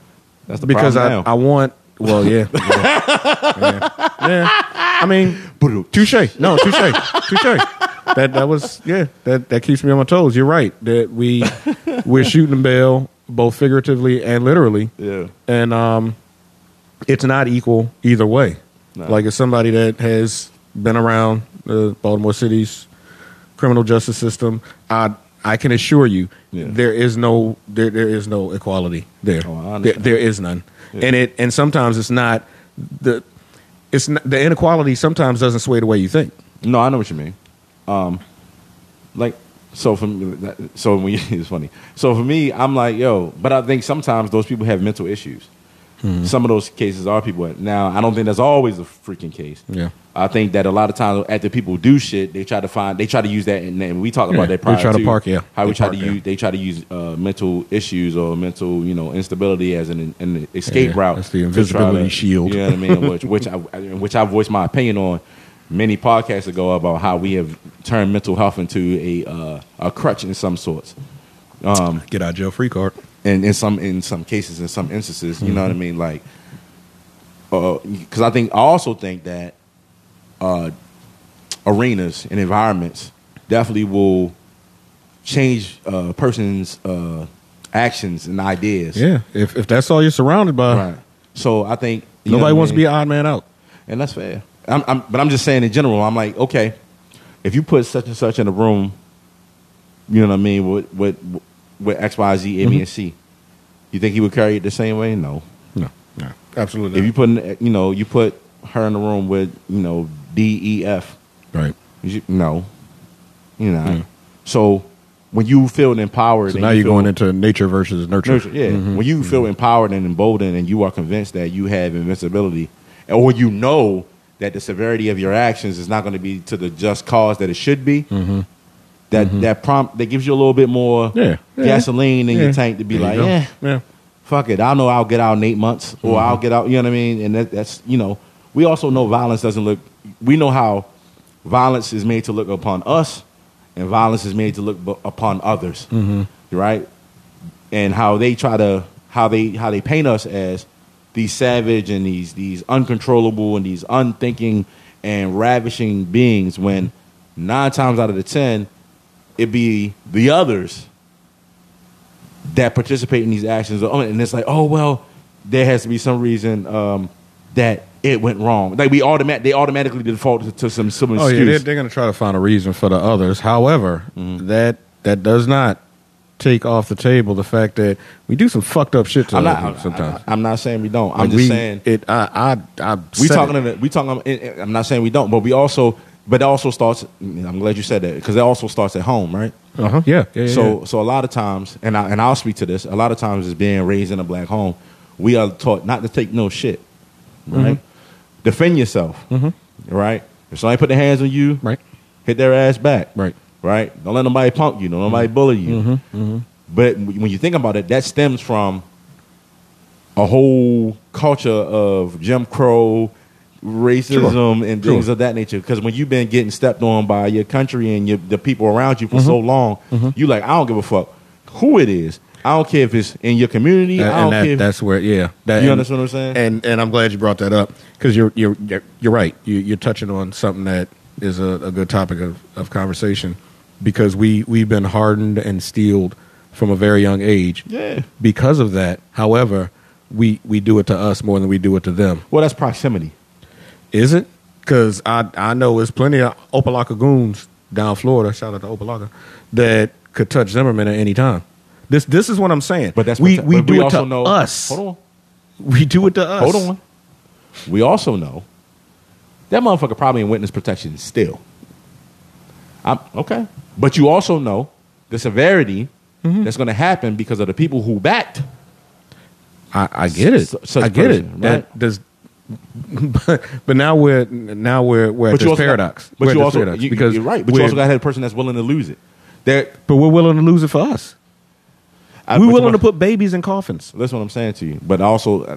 That's the because I, I want. Well, yeah, yeah, yeah. yeah. I mean, touche. No, touche, touche. That that was yeah. That that keeps me on my toes. You're right. That we we're shooting bail both figuratively and literally. Yeah. And um, it's not equal either way. No. Like it's somebody that has been around uh, Baltimore City's criminal justice system. I. I can assure you, yeah. there is no there there is no equality there. Oh, there, there is none, yeah. and it and sometimes it's not the it's not, the inequality sometimes doesn't sway the way you think. No, I know what you mean. Um, like so for me, so when you, it's funny. So for me, I'm like yo, but I think sometimes those people have mental issues. Mm-hmm. Some of those cases are people. Now, I don't think that's always a freaking case. Yeah. I think that a lot of times after people do shit, they try to find, they try to use that, and, and we talked yeah. about that prior. We try too, to park, yeah. How they we try park, to use, yeah. they try to use uh, mental issues or mental, you know, instability as an, an escape yeah, route. That's the invisibility to, shield. You know what I mean? Which, which I, which I voiced my opinion on many podcasts ago about how we have turned mental health into a uh, a crutch in some sorts. Um, Get out of jail free card. And in some in some cases, in some instances, you mm-hmm. know what I mean, like, because uh, I think I also think that uh, arenas and environments definitely will change a uh, person's uh, actions and ideas. Yeah, if if that's all you're surrounded by, right. So I think nobody wants I mean? to be an odd man out, and that's fair. I'm, I'm, but I'm just saying in general, I'm like, okay, if you put such and such in a room, you know what I mean, with with with X, Y, Z, A, B, and C. You think he would carry it the same way? No. No. No. Absolutely not. If you put, in, you know, you put her in the room with, you know, D, E, F. Right. You, no. You know. Yeah. So when you feel empowered. So now you you're feel, going into nature versus nurture. nurture yeah. Mm-hmm. When you feel mm-hmm. empowered and emboldened and you are convinced that you have invincibility, or you know that the severity of your actions is not going to be to the just cause that it should be. Mm-hmm. That mm-hmm. that prompt that gives you a little bit more yeah. gasoline in yeah. your tank to be there like, yeah, yeah, fuck it. I know I'll get out in eight months or mm-hmm. I'll get out. You know what I mean? And that, that's, you know, we also know violence doesn't look, we know how violence is made to look upon us and violence is made to look b- upon others. Mm-hmm. Right. And how they try to, how they, how they paint us as these savage and these, these uncontrollable and these unthinking and ravishing beings when nine times out of the ten, it be the others that participate in these actions. And it's like, oh, well, there has to be some reason um, that it went wrong. Like, we automatic, they automatically default to some, some excuse. Oh, yeah, they're, they're going to try to find a reason for the others. However, mm-hmm. that that does not take off the table the fact that we do some fucked up shit to I'm not, sometimes. I, I, I'm not saying we don't. I'm like just we, saying. It, I, I, I we talking it. The, we talking. I'm not saying we don't, but we also... But it also starts, I'm glad you said that, because it also starts at home, right? Uh-huh. Yeah. yeah, yeah so yeah. so a lot of times, and, I, and I'll speak to this, a lot of times as being raised in a black home, we are taught not to take no shit, right? Mm-hmm. Defend yourself, mm-hmm. right? If somebody put their hands on you, right. hit their ass back, right? right? Don't let nobody punk you, don't mm-hmm. nobody bully you. Mm-hmm. Mm-hmm. But when you think about it, that stems from a whole culture of Jim Crow, racism sure. and things sure. of that nature, because when you've been getting stepped on by your country and your, the people around you for mm-hmm. so long, mm-hmm. you like, I don't give a fuck who it is. I don't care if it's in your community. That, I don't and that, care. If, that's where, yeah. That, you and, understand what I'm saying? And and I'm glad you brought that up because you're you're you're right. You, you're touching on something that is a, a good topic of, of conversation because we we've been hardened and steeled from a very young age. Yeah. Because of that, however, we we do it to us more than we do it to them. Well, that's proximity. Is it? Because I, I know there's plenty of Opalaka goons down Florida, shout out to Opalaka, that could touch Zimmerman at any time. This this is what I'm saying. But that's we, we but do we it also to know, us. Hold on. We do it to us. Hold on. We also know that motherfucker probably in witness protection still. I'm, okay. But you also know the severity mm-hmm. that's going to happen because of the people who backed. I, I get it. Such I get person, it. Right? That does... But, but now we're now we're we're at this paradox. Got, but we're you also paradox you, because you're right. But you also got to have a person that's willing to lose it. There, but we're willing to lose it for us. I, we're willing to put babies in coffins. That's what I'm saying to you. But also, uh,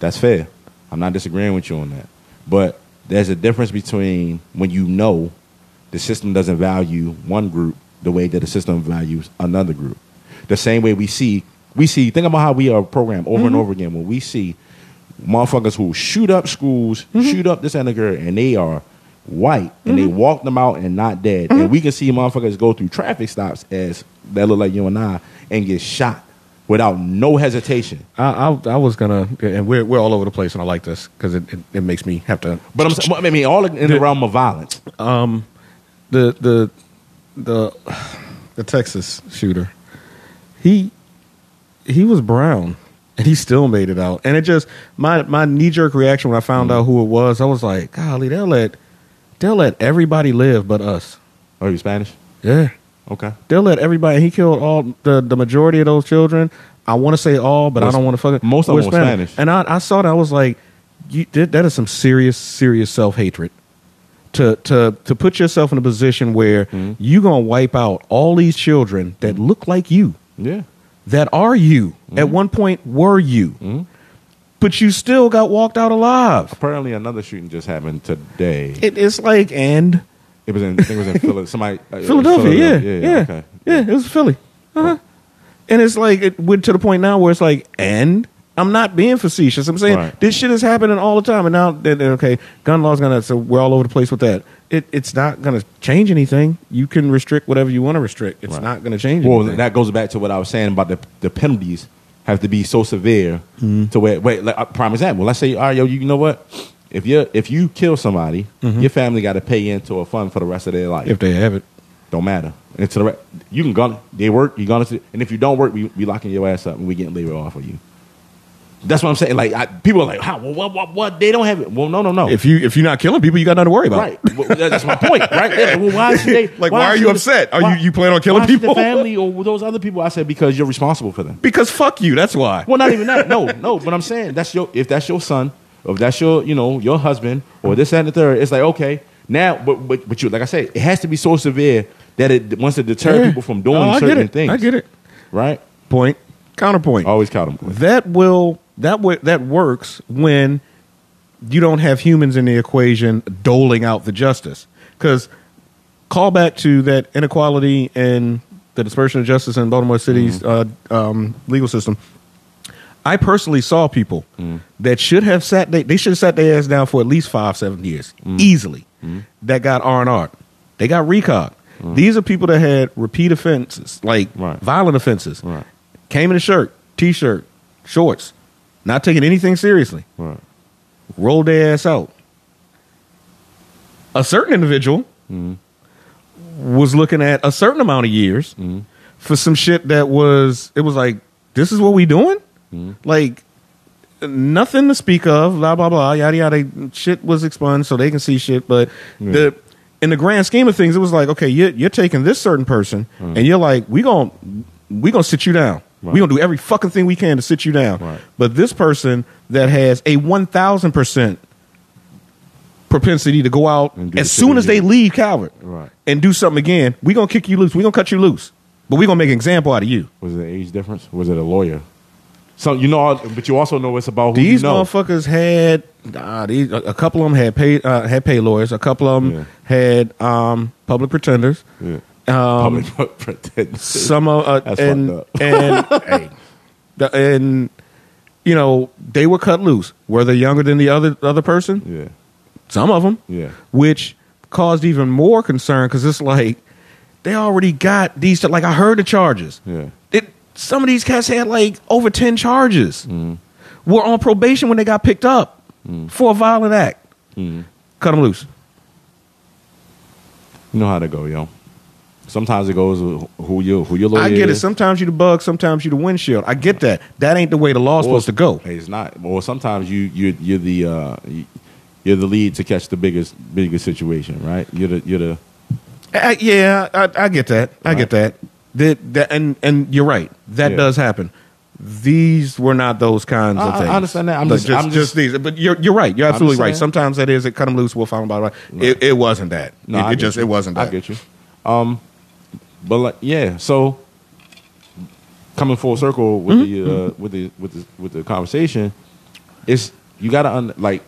that's fair. I'm not disagreeing with you on that. But there's a difference between when you know the system doesn't value one group the way that the system values another group. The same way we see we see. Think about how we are programmed over mm-hmm. and over again when we see. Motherfuckers who shoot up schools, mm-hmm. shoot up this and the girl, and they are white, mm-hmm. and they walk them out and not dead. Mm-hmm. And we can see motherfuckers go through traffic stops as that look like you and I, and get shot without no hesitation. I, I, I was gonna, and we're we're all over the place, and I like this because it, it, it makes me have to. But I'm, I mean, all in the, the realm of violence. Um, the the the the Texas shooter, he he was brown. And he still made it out. And it just, my my knee-jerk reaction when I found mm. out who it was, I was like, golly, they'll let, they'll let everybody live but us. Are you Spanish? Yeah. Okay. They'll let everybody. He killed all the, the majority of those children. I want to say all, but we're, I don't want to fuck it. Most of them were Spanish. Spanish. And I, I saw that. I was like, you, that, that is some serious, serious self-hatred. To to to put yourself in a position where mm-hmm. you're going to wipe out all these children that mm-hmm. look like you. Yeah. That are you. Mm-hmm. At one point were you. Mm-hmm. But you still got walked out alive. Apparently another shooting just happened today. It, it's like, and? It was in, I think it was in Philly. Somebody, Philadelphia. Philadelphia, yeah. Yeah, yeah, yeah. Okay. Yeah, it was Philly. Uh-huh. Oh. And it's like, it went to the point now where it's like, and? I'm not being facetious. I'm saying right. this shit is happening all the time. And now, okay, gun law's going to, so we're all over the place with that. It, it's not going to change anything. You can restrict whatever you want to restrict. It's right. not going to change well, anything. Well, that goes back to what I was saying about the, the penalties have to be so severe mm-hmm. to where, wait, like, prime example, let's say, all right, yo, you know what? If you if you kill somebody, mm-hmm. your family got to pay into a fund for the rest of their life. If they have it. Don't matter. It's the re- you can gun, they work, you gun, and if you don't work, we, we locking your ass up and we getting labor off of you. That's what I'm saying. Like I, people are like, "How? Well, what, what? What? They don't have it." Well, no, no, no. If you if you're not killing people, you got nothing to worry about. Right. Well, that's my point. Right. Yeah. Well, why should they? Like, why, why are you upset? Are why, you you plan on killing why people? The family or those other people? I said because you're responsible for them. Because fuck you. That's why. Well, not even that. No, no. But I'm saying that's your if that's your son, or if that's your you know your husband or this that, and the third. It's like okay now, but but but you like I said, it has to be so severe that it wants to deter yeah. people from doing no, certain I things. I get it. Right. Point. Counterpoint. Always counterpoint. That will. That way, that works when you don't have humans in the equation doling out the justice. Because call back to that inequality and the dispersion of justice in Baltimore City's mm-hmm. uh, um, legal system. I personally saw people mm-hmm. that should have sat they, they should have sat their ass down for at least five, seven years mm-hmm. easily. Mm-hmm. That got R and R'd. They got recog. Mm-hmm. These are people that had repeat offenses, like right. violent offenses. Right. Came in a shirt, t-shirt, shorts. Not taking anything seriously. Right. Rolled their ass out. A certain individual mm-hmm. was looking at a certain amount of years mm-hmm. for some shit that was, it was like, this is what we doing? Mm-hmm. Like, nothing to speak of, blah, blah, blah, yada, yada. Shit was expunged so they can see shit. But yeah. the in the grand scheme of things, it was like, okay, you're, you're taking this certain person mm-hmm. and you're like, we're gonna, we gonna sit you down. Right. We're going to do every fucking thing we can to sit you down. Right. But this person that has a one thousand percent propensity to go out as soon as again. They leave Calvert right. and do something again, we're going to kick you loose. We're going to cut you loose. But we're going to make an example out of you. Was it an age difference? Was it a lawyer? So you know, but you also know it's about who these you know. Motherfuckers had nah, these, a couple of them had paid, uh, had paid lawyers. A couple of them yeah. had um, public pretenders. Yeah. Um, some of uh, that's and fucked up. and, and and you know they were cut loose. Were they younger than the other other person? Yeah, some of them. Yeah, which caused even more concern because it's like they already got these. Like I heard the charges. Yeah, it, some of these cats had like over ten charges. Mm. Were on probation when they got picked up mm. for a violent act. Mm. Cut them loose. You know how to go, yo. Sometimes it goes who you who your lawyer is. I get it. Sometimes you the bug, sometimes you the windshield. I get that. That ain't the way the law's supposed to go. It's not. Or sometimes you you you're the uh, you're the lead to catch the biggest biggest situation, right? You're the you're the. I, yeah, I, I get that. I right. get that. That that and and you're right. That yeah. does happen. These were not those kinds of I, things. I understand that. I'm, like just, just, I'm just, just these. But you're you're right. You're absolutely right. Sometimes that is. It cut them loose. We'll find them by the right. It, it wasn't that. No, it, I it just you. It wasn't that. I get you. Um. But like, yeah, so coming full circle with mm-hmm. the uh, with the with the with the conversation, it's you gotta un- like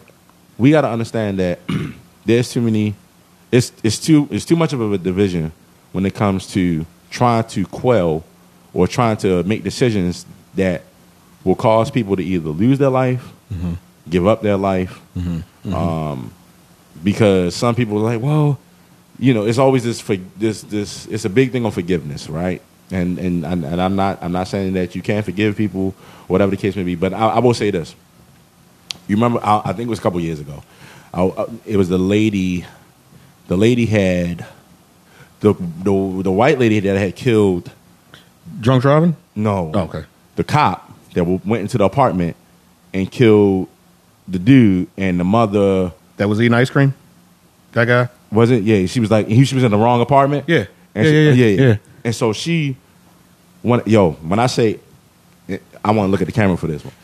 we gotta understand that there's too many, it's it's too it's too much of a division when it comes to trying to quell or trying to make decisions that will cause people to either lose their life, mm-hmm. give up their life, mm-hmm. Mm-hmm. Um, because some people are like, well. You know, it's always this for this this. It's a big thing on forgiveness, right? And and and I'm not I'm not saying that you can't forgive people, whatever the case may be. But I, I will say this. You remember? I, I think it was a couple years ago. I, I, it was the lady. The lady had the the the white lady that had killed. Drunk driving? No. Oh, okay. The cop that went into the apartment and killed the dude and the mother that was eating ice cream. That guy. Was it? Yeah, she was like, he, she was in the wrong apartment. Yeah. And yeah, she, yeah, yeah, yeah, yeah. And so she, when, yo, when I say, I want to look at the camera for this one.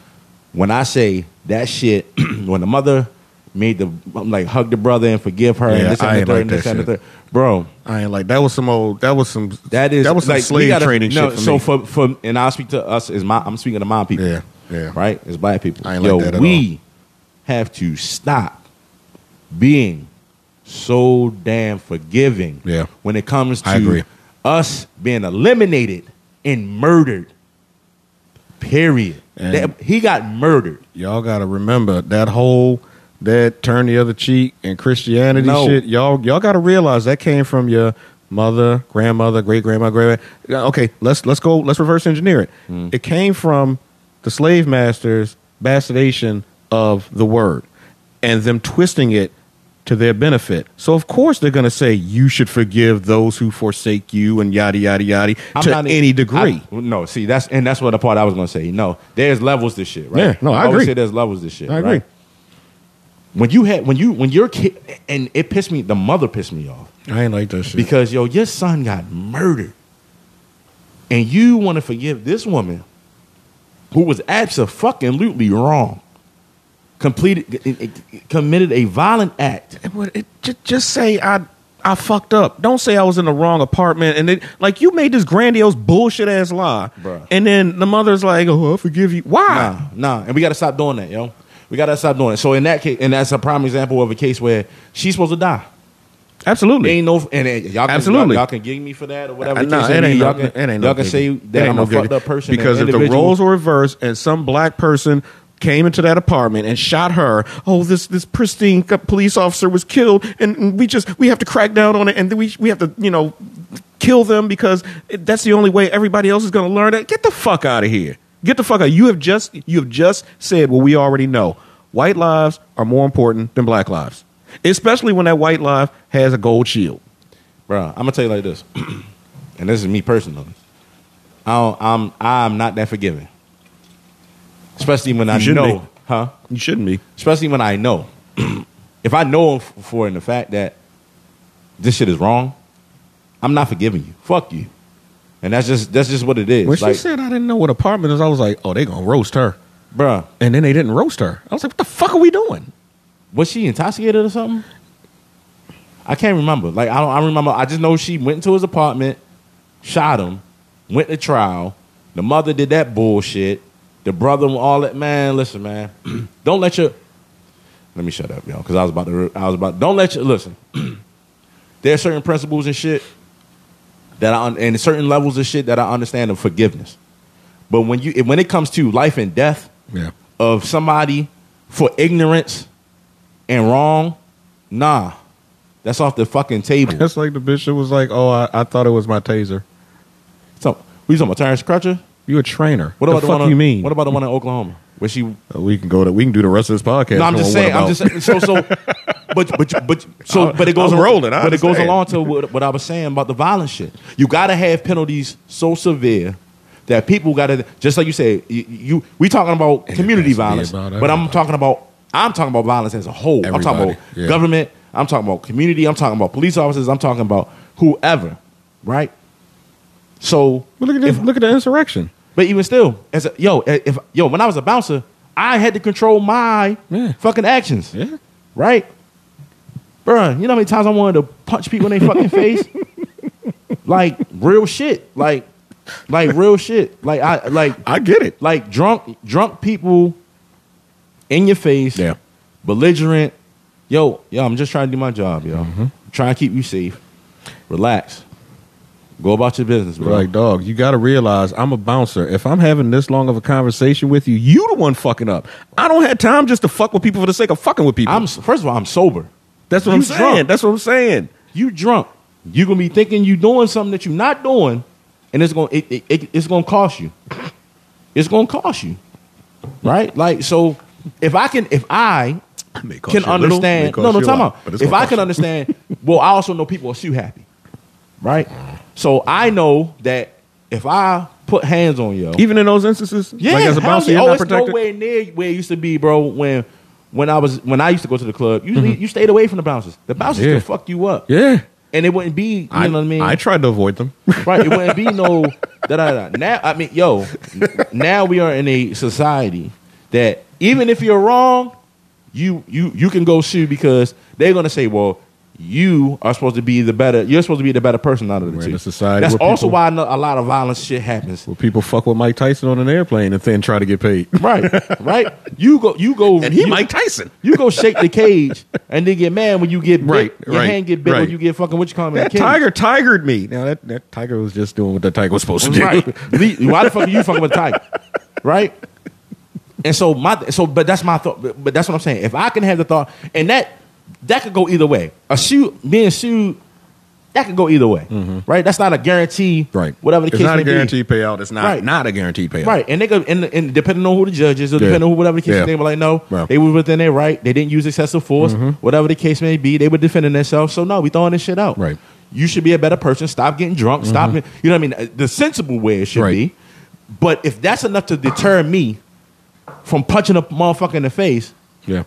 When I say that shit, when the mother made the, like, hug the brother and forgive her, yeah, and this and the third, like and this and the third. Bro. I ain't like, that was some old, that was some, that, is, that was some like, slave gotta, training no, shit for so me. So for, for, and I'll speak to us, as my, I'm speaking to my people. Yeah, yeah. Right? As black people. I ain't Yo, like that at we all. Have to stop being so damn forgiving yeah. when it comes to I agree. us being eliminated and murdered. Period. That, he got murdered. Y'all got to remember that whole that turn the other cheek and Christianity no. shit. Y'all y'all got to realize that came from your mother, grandmother, great grandma, grandma. Okay, let's let's go. Let's reverse engineer it. Mm. It came from the slave masters' bastardization of the word and them twisting it to their benefit. So of course they're going to say you should forgive those who forsake you and yada yada yada I'm to not even, any degree. I, no, see that's and that's what the part I was going to say. No, there's levels to shit, right? Yeah, no, I, I agree. Say there's levels to shit. I agree. Right? When you had when you when your kid and it pissed me. The mother pissed me off. I ain't like that shit because yo, your son got murdered, and you want to forgive this woman who was abso-fucking-lutely wrong. Completed, it, it committed a violent act. It, it, just, just say I I fucked up. Don't say I was in the wrong apartment. And it, like you made this grandiose bullshit ass lie, bruh. And then the mother's like, "Oh, I forgive you." Why? Nah, nah. And we gotta stop doing that, yo. We gotta stop doing it. So in that case, and that's a prime example of a case where she's supposed to die. Absolutely. Ain't no, and it, y'all can, absolutely. Y'all, y'all can gig me for that or whatever. No, it ain't no, y'all can, it ain't no y'all can say that I'm no a fucked up person because if the roles were reversed and some black person came into that apartment and shot her. Oh, this this pristine police officer was killed, and, and we just we have to crack down on it, and we we have to you know kill them because that's the only way everybody else is going to learn it. Get the fuck out of here. Get the fuck out. You have just you have just said what we already know. White lives are more important than black lives, especially when that white life has a gold shield. Bro, I'm gonna tell you like this, and this is me personally. I don't, I'm I'm not that forgiving. Especially when I know, be. huh? You shouldn't be. Especially when I know, if I know for in the fact that this shit is wrong, I'm not forgiving you. Fuck you, and that's just that's just what it is. When like, she said I didn't know what apartment is, I was like, oh, they gonna roast her, bruh. And then they didn't roast her. I was like, what the fuck are we doing? Was she intoxicated or something? I can't remember. Like I don't. I remember. I just know she went into his apartment, shot him, went to trial. The mother did that bullshit. The brother and all that, man. Listen, man. Don't let your. Let me shut up, y'all, because I was about to. I was about. Don't let you listen. There are certain principles and shit that I and certain levels of shit that I understand of forgiveness, but when you when it comes to life and death yeah. of somebody for ignorance and wrong, nah, that's off the fucking table. That's like the bitch that was like, oh, I, I thought it was my taser. So we talking about Terrence Crutcher? You a trainer? What about the, the fuck one on, you mean? What about the one in Oklahoma? Where she? Uh, we can go to. We can do the rest of this podcast. No, I'm just saying. I'm just saying. So so. But but but so. But it goes I'm rolling. I but understand. It goes along to what, what I was saying about the violent shit. You got to have penalties so severe that people got to. Just like you said, you, you we talking about community violence, about but I'm talking about I'm talking about violence as a whole. Everybody. I'm talking about yeah. government. I'm talking about community. I'm talking about police officers. I'm talking about whoever, right? So but look at this, if, look at the insurrection. But even still, as a, yo, if yo, when I was a bouncer, I had to control my yeah. fucking actions, yeah. right, bro? You know how many times I wanted to punch people in their fucking face, like real shit, like, like real shit, like I like I get it, like drunk, drunk people in your face, yeah. belligerent, yo, yo, I'm just trying to do my job, yo, mm-hmm. trying to keep you safe, relax. Go about your business, bro. Like, dog, you got to realize I'm a bouncer. If I'm having this long of a conversation with you, you the one fucking up. I don't have time just to fuck with people for the sake of fucking with people. I'm, first of all, I'm sober. That's what you I'm saying. Drunk. That's what I'm saying. You drunk. You're going to be thinking you doing something that you're not doing, and it's going it, it, it, it's going to cost you. It's going to cost you. Right? Like, so if I can, if I can understand. Little, no, no, time out. If I can you. understand, well, I also know people are shoe happy. Right? So I know that if I put hands on you, even in those instances, yeah, like as a bouncer, you're oh, not protected. It's nowhere near where it used to be, bro. When when I was when I used to go to the club, usually mm-hmm. you stayed away from the bouncers. The bouncers yeah. could fuck you up. Yeah, And it wouldn't be, you I, know what I mean? I tried to avoid them. Right. It wouldn't be no da da da. Now, I mean, yo, now we are in a society that even if you're wrong, you you you can go sue because they're gonna say, well, you are supposed to be the better. You're supposed to be the better person out of the two. In a society that's also people, why a lot of violent shit happens. Well, people fuck with Mike Tyson on an airplane and then try to get paid. Right, right. You go, you go, and he you, Mike Tyson. You go shake the cage and then get mad when you get bit. Right, your right, hand get bit right. When you get fucking what you call it. That tiger tigered me. Now that, that tiger was just doing what the tiger was supposed to do. Right. Why the fuck are you fucking with a tiger? Right. And so my so, but that's my thought. But, but that's what I'm saying. If I can have the thought, and that. That could go either way. A shoot, being sued, that could go either way, mm-hmm. right? That's not a guarantee, right? Whatever the it's case may be, it's not a guaranteed payout. It's not right. not a guaranteed payout, right? And they could, and, and depending on who the judge is, or depending yeah. on who, whatever the case, yeah. they were like, no, yeah. they were within their right. They didn't use excessive force, mm-hmm. whatever the case may be. They were defending themselves. So no, we throwing this shit out. Right? You should be a better person. Stop getting drunk. Mm-hmm. Stop. You know what I mean? The sensible way it should right. be. But if that's enough to deter me from punching a motherfucker in the face, yeah.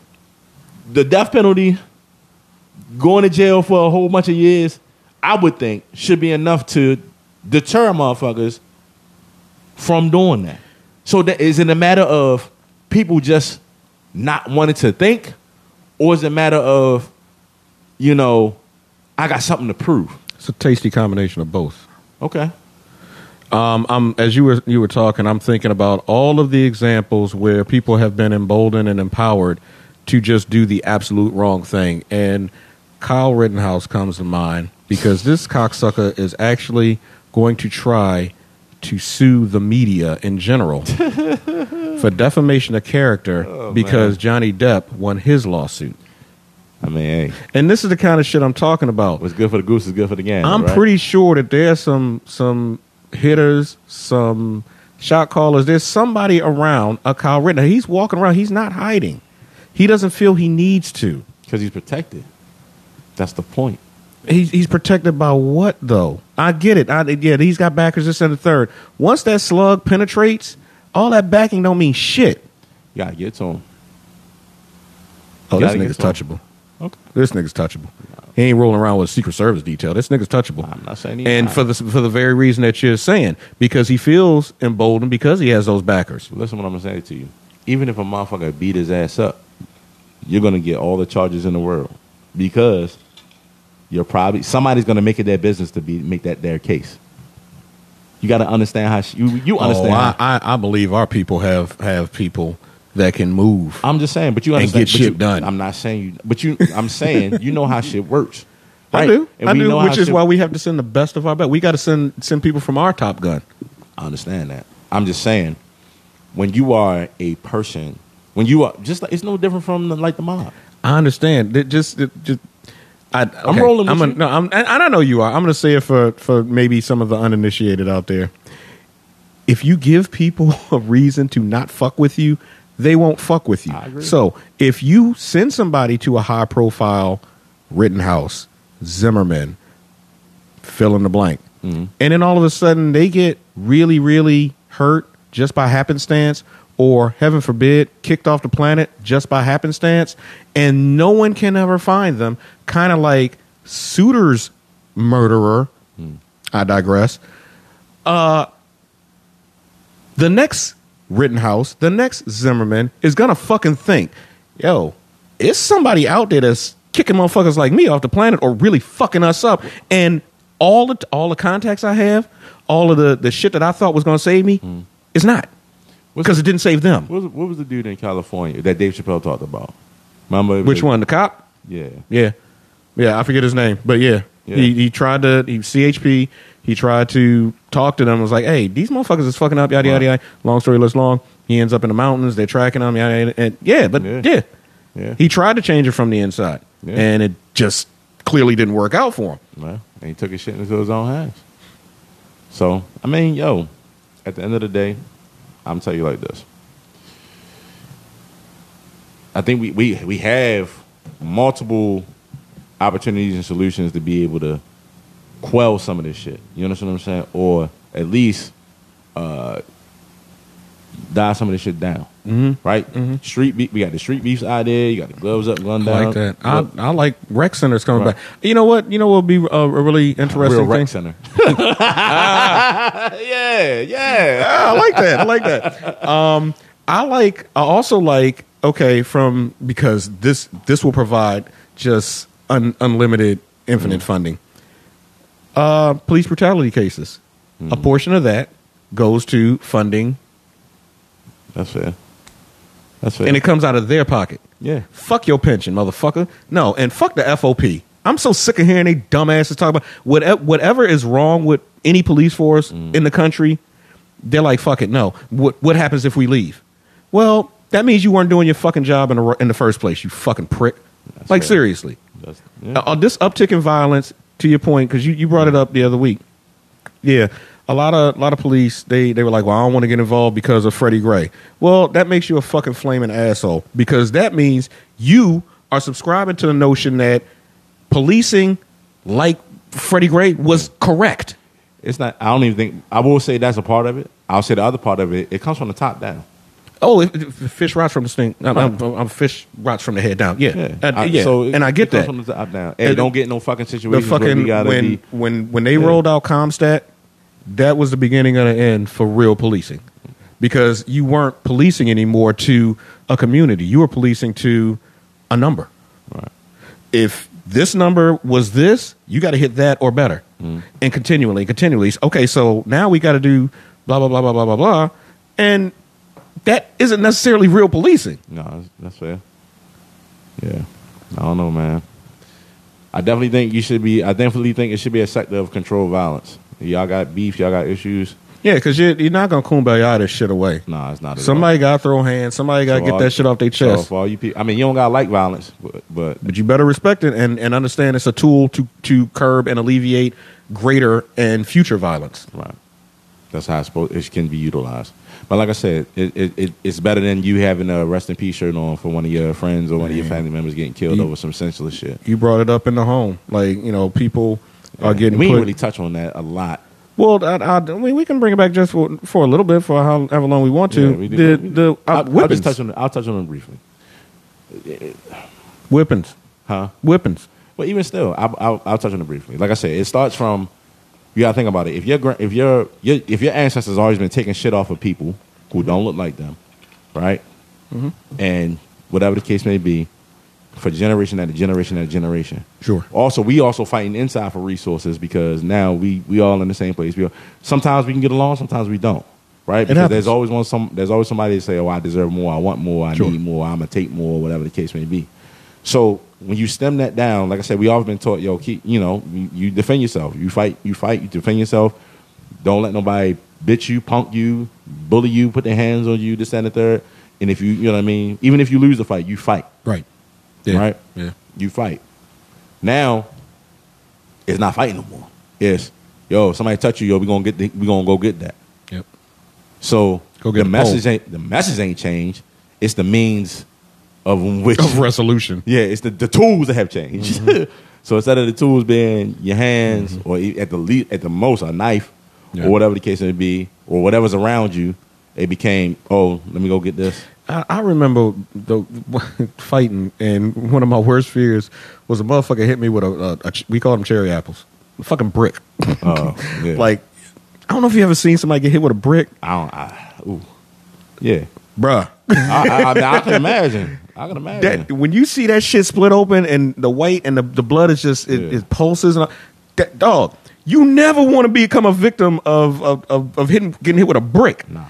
The death penalty, going to jail for a whole bunch of years, I would think should be enough to deter motherfuckers from doing that. So that, is it a matter of people just not wanting to think, or is it a matter of, you know, I got something to prove? It's a tasty combination of both. Okay. Um, I'm as you were you were talking, I'm thinking about all of the examples where people have been emboldened and empowered to just do the absolute wrong thing. And Kyle Rittenhouse comes to mind because this cocksucker is actually going to try to sue the media in general for defamation of character oh, because man. Johnny Depp won his lawsuit. I mean, hey. And this is the kind of shit I'm talking about. What's good for the goose is good for the gander. I'm right? pretty sure that there's some some hitters, some shot callers. There's somebody around a Kyle Rittenhouse. He's walking around. He's not hiding. He doesn't feel he needs to. Because he's protected. That's the point. He's, he's protected by what, though? I get it. I, yeah, he's got backers, this and the third. Once that slug penetrates, all that backing don't mean shit. You got to get to him. Oh, this nigga's touchable. Okay. This nigga's touchable. No. He ain't rolling around with a Secret Service detail. This nigga's touchable. I'm not saying he's And not. for the for the very reason that you're saying. Because he feels emboldened because he has those backers. Listen to what I'm going to say to you. Even if a motherfucker beat his ass up, you're going to get all the charges in the world because you're probably somebody's going to make it their business to be make that their case. You got to understand how sh- you you understand. Oh, I, I I believe our people have have people that can move. I'm just saying, but you understand, and get shit you, done. I'm not saying you, but you. I'm saying you know how shit works. Right? I do. And I we do, know which is shit, why we have to send the best of our best. We got to send send people from our Top Gun. I understand that. I'm just saying, when you are a person. When you are just like it's no different from the, like the mob. I understand. It just, it just I, okay. I'm rolling. With I'm gonna, you. No, I'm, and I know you are. I'm going to say it for for maybe some of the uninitiated out there. If you give people a reason to not fuck with you, they won't fuck with you. I agree. So if you send somebody to a high profile, Rittenhouse, Zimmerman, fill in the blank, mm-hmm. and then all of a sudden they get really, really hurt just by happenstance. Or, heaven forbid, kicked off the planet just by happenstance, and no one can ever find them, kind of like Souter's murderer. Mm. I digress. Uh, the next Rittenhouse, the next Zimmerman, is going to fucking think, yo, it's somebody out there that's kicking motherfuckers like me off the planet or really fucking us up. And all the, all the contacts I have, all of the, the shit that I thought was going to save me, mm. it's not. Because it didn't save them. What was, what was the dude in California that Dave Chappelle talked about? Remember, which one? The cop? Yeah. Yeah. Yeah, I forget his name. But yeah, yeah. He, he tried to, he C H P, he tried to talk to them. It was like, hey, these motherfuckers is fucking up, yada, yada, yada. Long story less long. He ends up in the mountains. They're tracking him, yada, yada. And yeah, but yeah. yeah. yeah. He tried to change it from the inside. Yeah. And it just clearly didn't work out for him. Well, and he took his shit into his own hands. So, I mean, yo, at the end of the day, I'm telling you like this. I think we, we, we have multiple opportunities and solutions to be able to quell some of this shit. You understand what I'm saying? Or at least uh, dial some of this shit down. Mm-hmm. Right? Mm-hmm. Street beef, we got the Street Beefs idea. You got the gloves up, gun down. I like that. I, I like rec centers coming right. back. You know what? You know what would be a, a really interesting Real rec thing? Center. ah. Yeah, yeah. Ah, I like that. I like that. Um, I like. I also like. Okay, from because this this will provide just un, unlimited, infinite mm-hmm. funding. Uh, police brutality cases. Mm-hmm. A portion of that goes to funding. That's fair. That's fair. And it comes out of their pocket. Yeah. Fuck your pension, motherfucker. No, and fuck the F O P. I'm so sick of hearing they dumbasses talk about whatever, whatever is wrong with any police force mm. in the country. They're like, fuck it. No. What what happens if we leave? Well, that means you weren't doing your fucking job in the, in the first place, you fucking prick. That's like, fair. Seriously. That's, yeah. uh, this uptick in violence, to your point, because you, you brought it up the other week. Yeah. A lot of a lot of police, they, they were like, well, I don't want to get involved because of Freddie Gray. Well, that makes you a fucking flaming asshole because that means you are subscribing to the notion that policing like Freddie Gray was correct. It's not. I don't even think. I will say that's a part of it. I'll say the other part of it. It comes from the top down. Oh, it, it, fish rots from the stink. I'm, I'm, I'm fish rots from the head down. Yeah, yeah. I, yeah. So it, and I get it that. Comes from the top down. And it, don't get no fucking situations. The fucking where we when be, when when they yeah. rolled out CompStat. That was the beginning of the end for real policing because you weren't policing anymore to a community. You were policing to a number. Right. If this number was this, you got to hit that or better. Mm. And continually, continually. Okay, so now we got to do blah, blah, blah, blah, blah, blah, blah. And that isn't necessarily real policing. No, that's fair. Yeah. I don't know, man. I definitely think you should be, I definitely think it should be a sector of controlled violence. Y'all got beef. Y'all got issues. Yeah, because you're, you're not going to kumbaya this shit away. Nah, it's not. At somebody got to throw hands. Somebody got to so get that shit off their chest. So for all you people, I mean, you don't got to like violence, but, but but you better respect it and, and understand it's a tool to, to curb and alleviate greater and future violence. Right. That's how I suppose it can be utilized. But like I said, it, it it's better than you having a rest in peace shirt on for one of your friends or Man. one of your family members getting killed you, over some senseless shit. You brought it up in the home, like you know people. Are getting we didn't really touch on that a lot. Well, I, I, I mean, we can bring it back just for, for a little bit, for how, however long we want to. Yeah, we do, the, we do. the, uh, I'll, I'll just touch on. I'll touch on them briefly. Whippings, huh? Whippings. Well, even still, I, I'll, I'll touch on it briefly. Like I said, it starts from you got to think about it. If your if your if your ancestors always been taking shit off of people who don't look like them, right? Mm-hmm. And whatever the case may be. For generation after generation after generation. Sure. Also, we also fighting inside for resources because now we we all in the same place. We all, sometimes we can get along, sometimes we don't. Right? Because there's always one some there's always somebody that say, oh, I deserve more, I want more, I sure. need more, I'm gonna take more, whatever the case may be. So when you stem that down, like I said, we all been taught, yo, keep you know, you, you defend yourself. You fight, you fight, you defend yourself. Don't let nobody bitch you, punk you, bully you, put their hands on you, this, that, and the third. And if you you know what I mean, even if you lose the fight, you fight. Right. Yeah, right? Yeah. You fight. Now, it's not fighting no more. It's, yo, somebody touch you, yo, we're going to get the, we gonna go get that. Yep. So go get the, message ain't, the message ain't changed. It's the means of which. Of resolution. Yeah, it's the, the tools that have changed. Mm-hmm. So instead of the tools being your hands mm-hmm. or at the least, at the most a knife yeah. or whatever the case may be or whatever's around you, it became, oh, let me go get this. I remember the fighting, and one of my worst fears was a motherfucker hit me with a, a, a we called them cherry apples, a fucking brick. Uh, yeah. Like, I don't know if you ever seen somebody get hit with a brick. I don't, I, ooh. Yeah. Bruh. I, I, I, I can imagine. I can imagine. That, when you see that shit split open and the white and the, the blood is just, it, yeah. it pulses. And all, that, dog, you never want to become a victim of, of, of, of hitting, getting hit with a brick. Nah.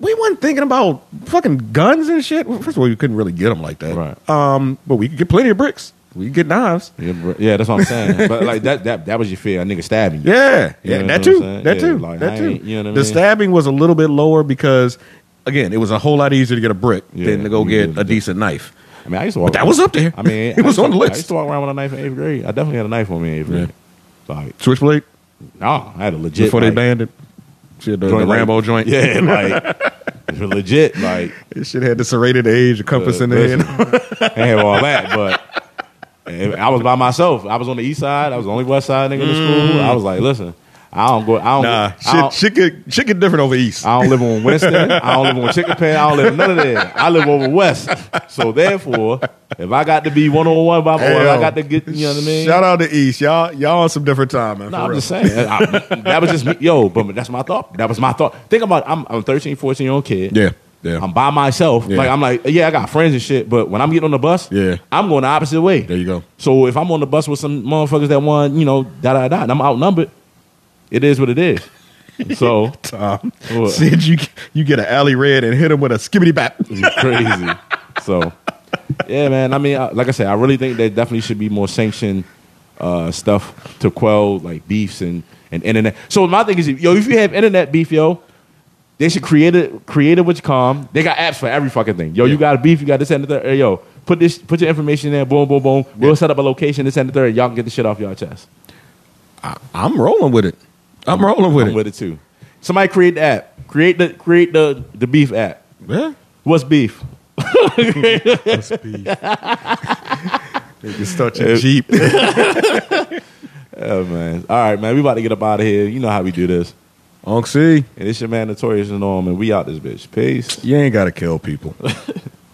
We weren't thinking about fucking guns and shit. First of all, you couldn't really get them like that. Right. Um, but we could get plenty of bricks. We could get knives. Yeah, yeah, that's what I'm saying. But like that, that, that was your fear. A nigga stabbing you. Yeah, you yeah, that too. That yeah, too. Like, that too. You know what I mean? The stabbing was a little bit lower because, again, it was a whole lot easier to get a brick yeah, than to go get did. a decent knife. I mean, I used to walk. But that around. was up there. I mean, it I was to, on the list. I used to walk around with a knife in eighth grade. I definitely had a knife on me in eighth grade. Yeah. Like, switchblade? No, I had a legit. Before like, they banned it. Shit, the, the Rambo like, joint. Yeah, like, it's legit. Like, this shit had the serrated edge, a compass uh, in the end. I had all that, but I was by myself. I was on the east side. I was the only west side nigga in the school. I was like, listen, I don't go. I don't. Nah, go, shit, I don't, shit get shit get different over east. I don't live on Winston. I don't live on Chicken Pan. I don't live none of that. I live over west. So therefore, if I got to be one on one by boy, hey, I got to get. You know what I mean? Shout out to east, y'all. Y'all on some different time, man. No, nah, I'm real. Just saying. I, that was just me. Yo, but that's my thought. That was my thought. Think about it. I'm I'm a thirteen, fourteen year old kid. Yeah. Yeah. I'm by myself. Yeah. Like I'm like, yeah, I got friends and shit, but when I'm getting on the bus, yeah, I'm going the opposite way. There you go. So if I'm on the bus with some motherfuckers that want, you know, da da da, and I'm outnumbered, it is what it is. So Tom, what? Sid, you you get an alley red and hit him with a skibbity bap. It's crazy. So yeah, man. I mean, I, like I said, I really think there definitely should be more sanctioned uh, stuff to quell like beefs and and internet. So my thing is, yo, if you have internet beef, yo. They should create it, create it with calm. They got apps for every fucking thing. Yo, yeah. You got a beef, you got this and the third. Hey, yo, put this, put your information in there, boom, boom, boom. We'll yeah. set up a location, this and the third. Y'all can get the shit off y'all chest. I, I'm rolling with it. I'm, I'm rolling with I'm it. I'm with it too. Somebody create the app. Create the create the, the beef app. Yeah. What's beef? What's beef? They can start your Jeep. Oh man. All right, man. We about to get up out of here. You know how we do this. Unc C. And it's your man Notorious and Allman. We out this bitch. Peace. You ain't gotta kill people.